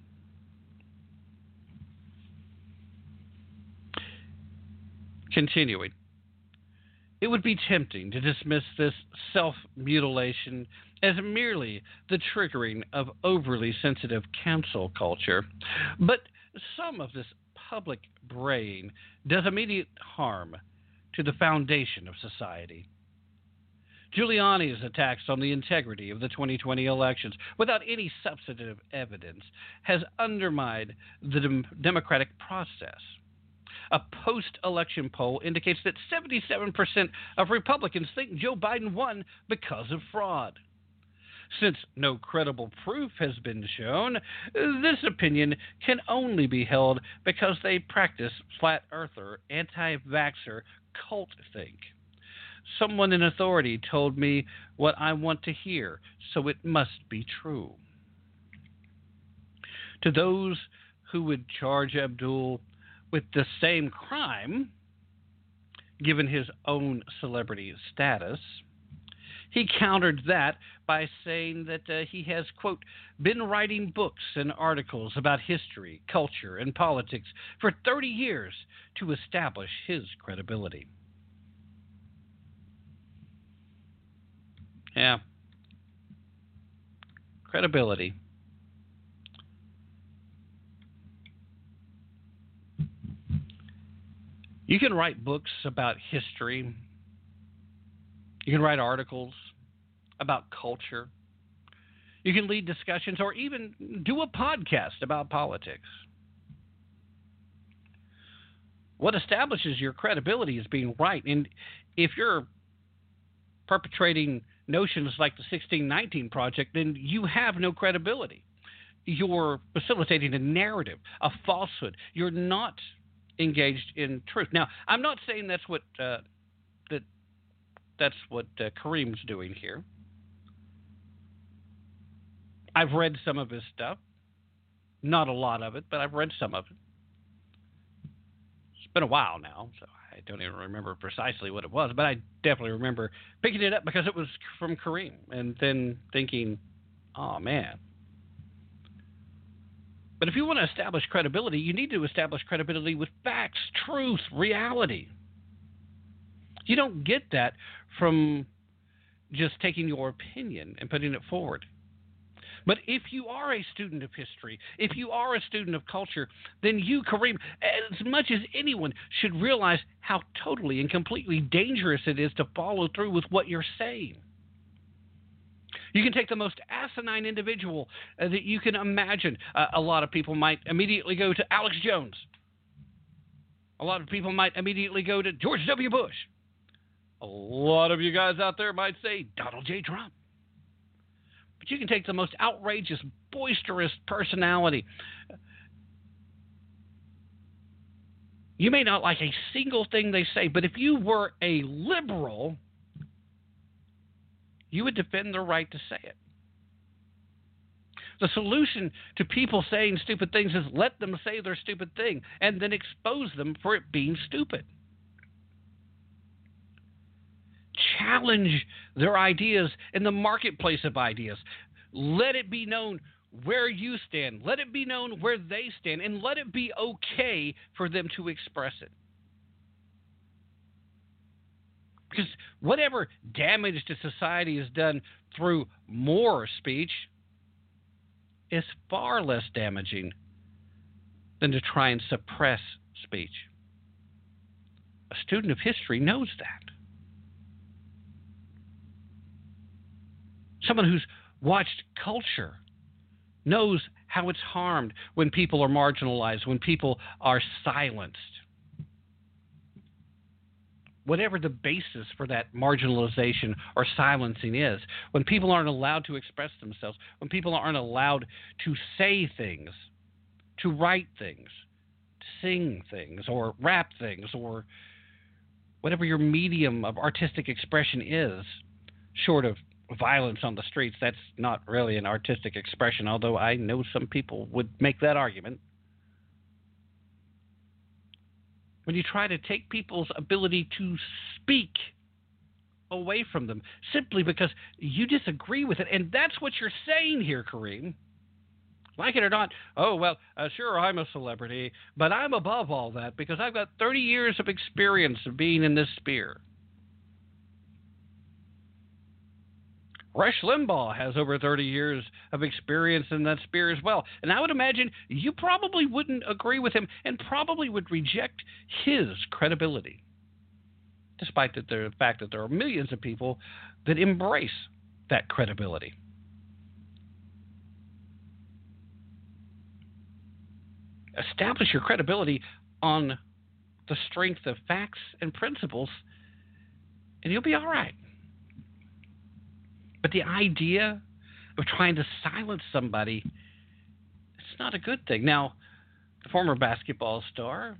Continuing, it would be tempting to dismiss this self-mutilation as merely the triggering of overly sensitive cancel culture, but some of this public braying does immediate harm to the foundation of society. Giuliani's attacks on the integrity of the twenty twenty elections, without any substantive evidence, has undermined the dem- democratic process. A post-election poll indicates that seventy-seven percent of Republicans think Joe Biden won because of fraud. Since no credible proof has been shown, this opinion can only be held because they practice flat-earther, anti-vaxxer, cult think. Someone in authority told me what I want to hear, so it must be true. To those who would charge Abdul with the same crime, given his own celebrity status, he countered that by saying that uh, he has, quote, been writing books and articles about history, culture, and politics for thirty years to establish his credibility. Yeah. Credibility. You can write books about history. You can write articles about culture. You can lead discussions or even do a podcast about politics. What establishes your credibility is being right. And if you're perpetrating notions like the sixteen nineteen Project, then you have no credibility. You're facilitating a narrative, a falsehood. You're not engaged in truth. Now, I'm not saying that's what uh, that that's what uh, Kareem's doing here. I've read some of his stuff, not a lot of it, but I've read some of it. It's been a while now, so I don't even remember precisely what it was, but I definitely remember picking it up because it was from Kareem and then thinking, oh, man. But if you want to establish credibility, you need to establish credibility with facts, truth, reality. You don't get that from just taking your opinion and putting it forward. But if you are a student of history, if you are a student of culture, then you, Kareem, as much as anyone, should realize how totally and completely dangerous it is to follow through with what you're saying. You can take the most asinine individual uh, that you can imagine. Uh, a lot of people might immediately go to Alex Jones. A lot of people might immediately go to George W. Bush. A lot of you guys out there might say Donald J. Trump. But you can take the most outrageous, boisterous personality. You may not like a single thing they say, but if you were a liberal, you would defend their right to say it. The solution to people saying stupid things is let them say their stupid thing and then expose them for it being stupid. Challenge their ideas in the marketplace of ideas. Let it be known where you stand. Let it be known where they stand, and let it be okay for them to express it. Because whatever damage to society is done through more speech is far less damaging than to try and suppress speech. A student of history knows that. Someone who's watched culture knows how it's harmed when people are marginalized, when people are silenced. whatever the basis for that marginalization or silencing is, when people aren't allowed to express themselves, when people aren't allowed to say things, to write things, to sing things, or rap things, or whatever your medium of artistic expression is, short of violence on the streets, that's not really an artistic expression, although I know some people would make that argument. When you try to take people's ability to speak away from them simply because you disagree with it. And that's what you're saying here, Kareem. Like it or not, oh, well, uh, sure, I'm a celebrity, but I'm above all that because I've got thirty years of experience of being in this sphere. Rush Limbaugh has over thirty years of experience in that sphere as well. And I would imagine you probably wouldn't agree with him and probably would reject his credibility, despite the, the fact that there are millions of people that embrace that credibility. Establish your credibility on the strength of facts and principles, and you'll be all right. But the idea of trying to silence somebody, it's not a good thing. Now, the former basketball star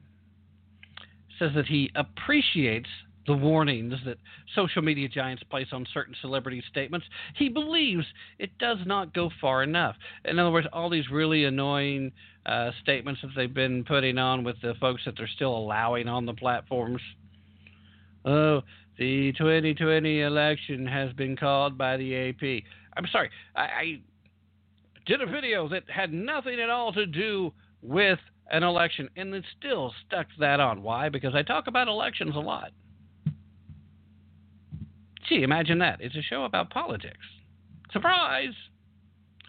says that he appreciates the warnings that social media giants place on certain celebrity statements. He believes it does not go far enough. In other words, all these really annoying uh, statements that they've been putting on with the folks that they're still allowing on the platforms. Oh, the twenty twenty election has been called by the A P. I'm sorry, I, I did a video that had nothing at all to do with an election, and then still stuck that on. Why? Because I talk about elections a lot. Gee, imagine that. It's a show about politics. Surprise!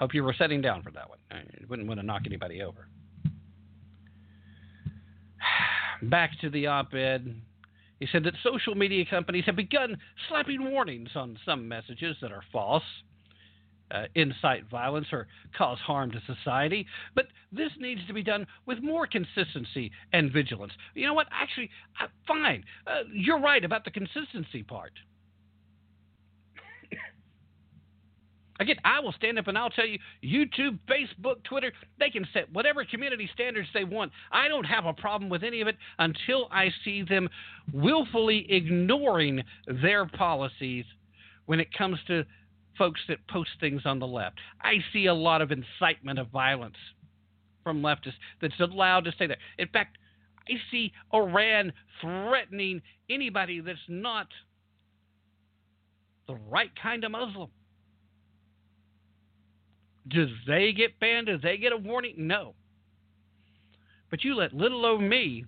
Hope you were sitting down for that one. I wouldn't want to knock anybody over. Back to the op-ed. He said that social media companies have begun slapping warnings on some messages that are false, uh, incite violence, or cause harm to society. But this needs to be done with more consistency and vigilance. You know what? Actually, uh, fine. Uh, you're right about the consistency part. Again, I will stand up and I'll tell you, YouTube, Facebook, Twitter, they can set whatever community standards they want. I don't have a problem with any of it until I see them willfully ignoring their policies when it comes to folks that post things on the left. I see a lot of incitement of violence from leftists that's allowed to stay there. In fact, I see Iran threatening anybody that's not the right kind of Muslim. Do they get banned? Do they get a warning? No. But you let little old me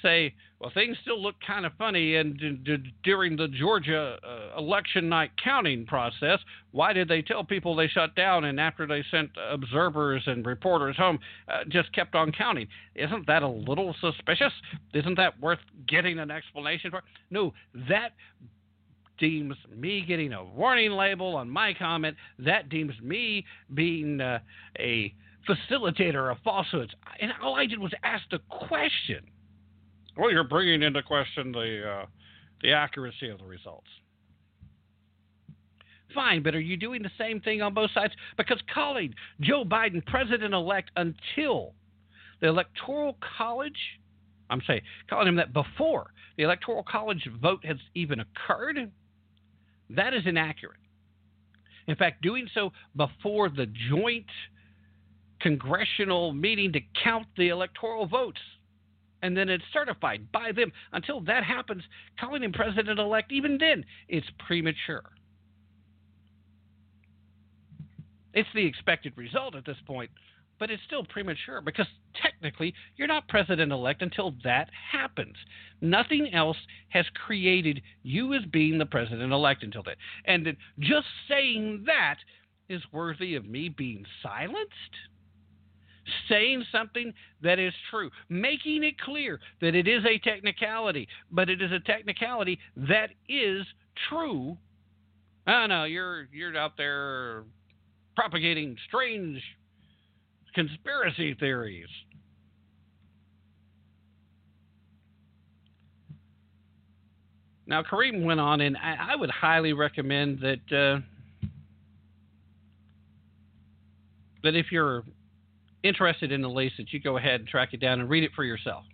say, well, things still look kind of funny, and d- d- during the Georgia uh, election night counting process, why did they tell people they shut down, and after they sent observers and reporters home, uh, just kept on counting? Isn't that a little suspicious? Isn't that worth getting an explanation for? No, that deems me getting a warning label on my comment. That deems me being uh, a facilitator of falsehoods. And all I did was ask the question. Well, you're bringing into question the uh, the accuracy of the results. Fine, but are you doing the same thing on both sides? Because calling Joe Biden president-elect until the Electoral College – I'm sorry, calling him that before the Electoral College vote has even occurred – that is inaccurate. In fact, doing so before the joint congressional meeting to count the electoral votes, and then it's certified by them. Until that happens, calling him president-elect, even then, it's premature. It's the expected result at this point, but it's still premature because technically you're not president-elect until that happens. Nothing else has created you as being the president-elect until then. And just saying that is worthy of me being silenced, saying something that is true, making it clear that it is a technicality, but it is a technicality that is true. Oh, no, you're, you're out there propagating strange conspiracy theories. Now, Kareem went on, and I, I would highly recommend that uh, that if you're interested in the lease, that you go ahead and track it down and read it for yourself.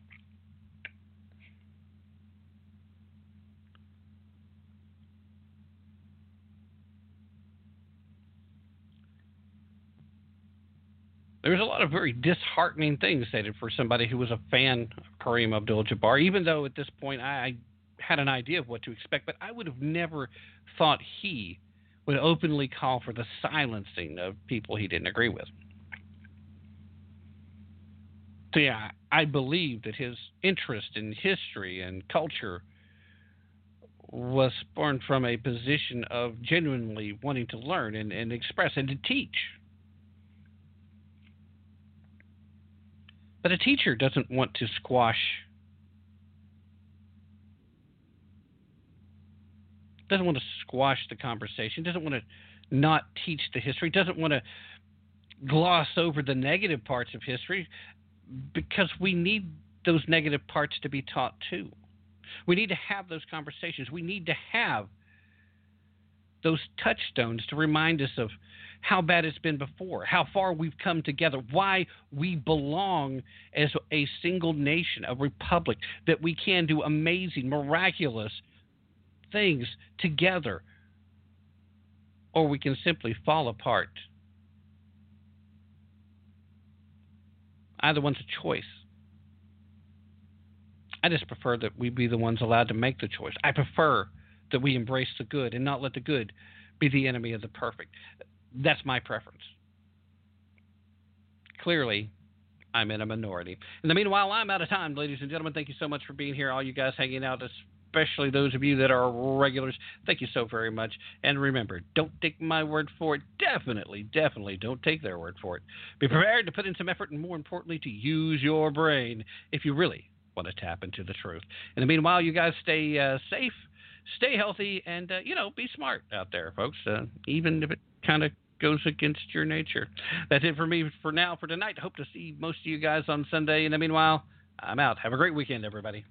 There's a lot of very disheartening things stated for somebody who was a fan of Kareem Abdul-Jabbar, even though at this point I had an idea of what to expect, but I would have never thought he would openly call for the silencing of people he didn't agree with. So yeah, I believe that his interest in history and culture was born from a position of genuinely wanting to learn and, and express and to teach. But a teacher doesn't want to squash, doesn't want to squash the conversation, doesn't want to not teach the history, doesn't want to gloss over the negative parts of history, because we need those negative parts to be taught too. We need to have those conversations. We need to have those touchstones to remind us of how bad it's been before, how far we've come together, why we belong as a single nation, a republic, that we can do amazing, miraculous things together, or we can simply fall apart. Either one's a choice. I just prefer that we be the ones allowed to make the choice. I prefer that we embrace the good and not let the good be the enemy of the perfect. That's my preference. Clearly, I'm in a minority. In the meanwhile, I'm out of time, ladies and gentlemen. Thank you so much for being here, all you guys hanging out, especially those of you that are regulars. Thank you so very much. And remember, don't take my word for it. Definitely, definitely don't take their word for it. Be prepared to put in some effort, and more importantly, to use your brain if you really want to tap into the truth. In the meanwhile, you guys stay uh, safe. Stay healthy, and, uh, you know, be smart out there, folks, uh, even if it kind of goes against your nature. That's it for me for now, for tonight. Hope to see most of you guys on Sunday. In the meanwhile, I'm out. Have a great weekend, everybody.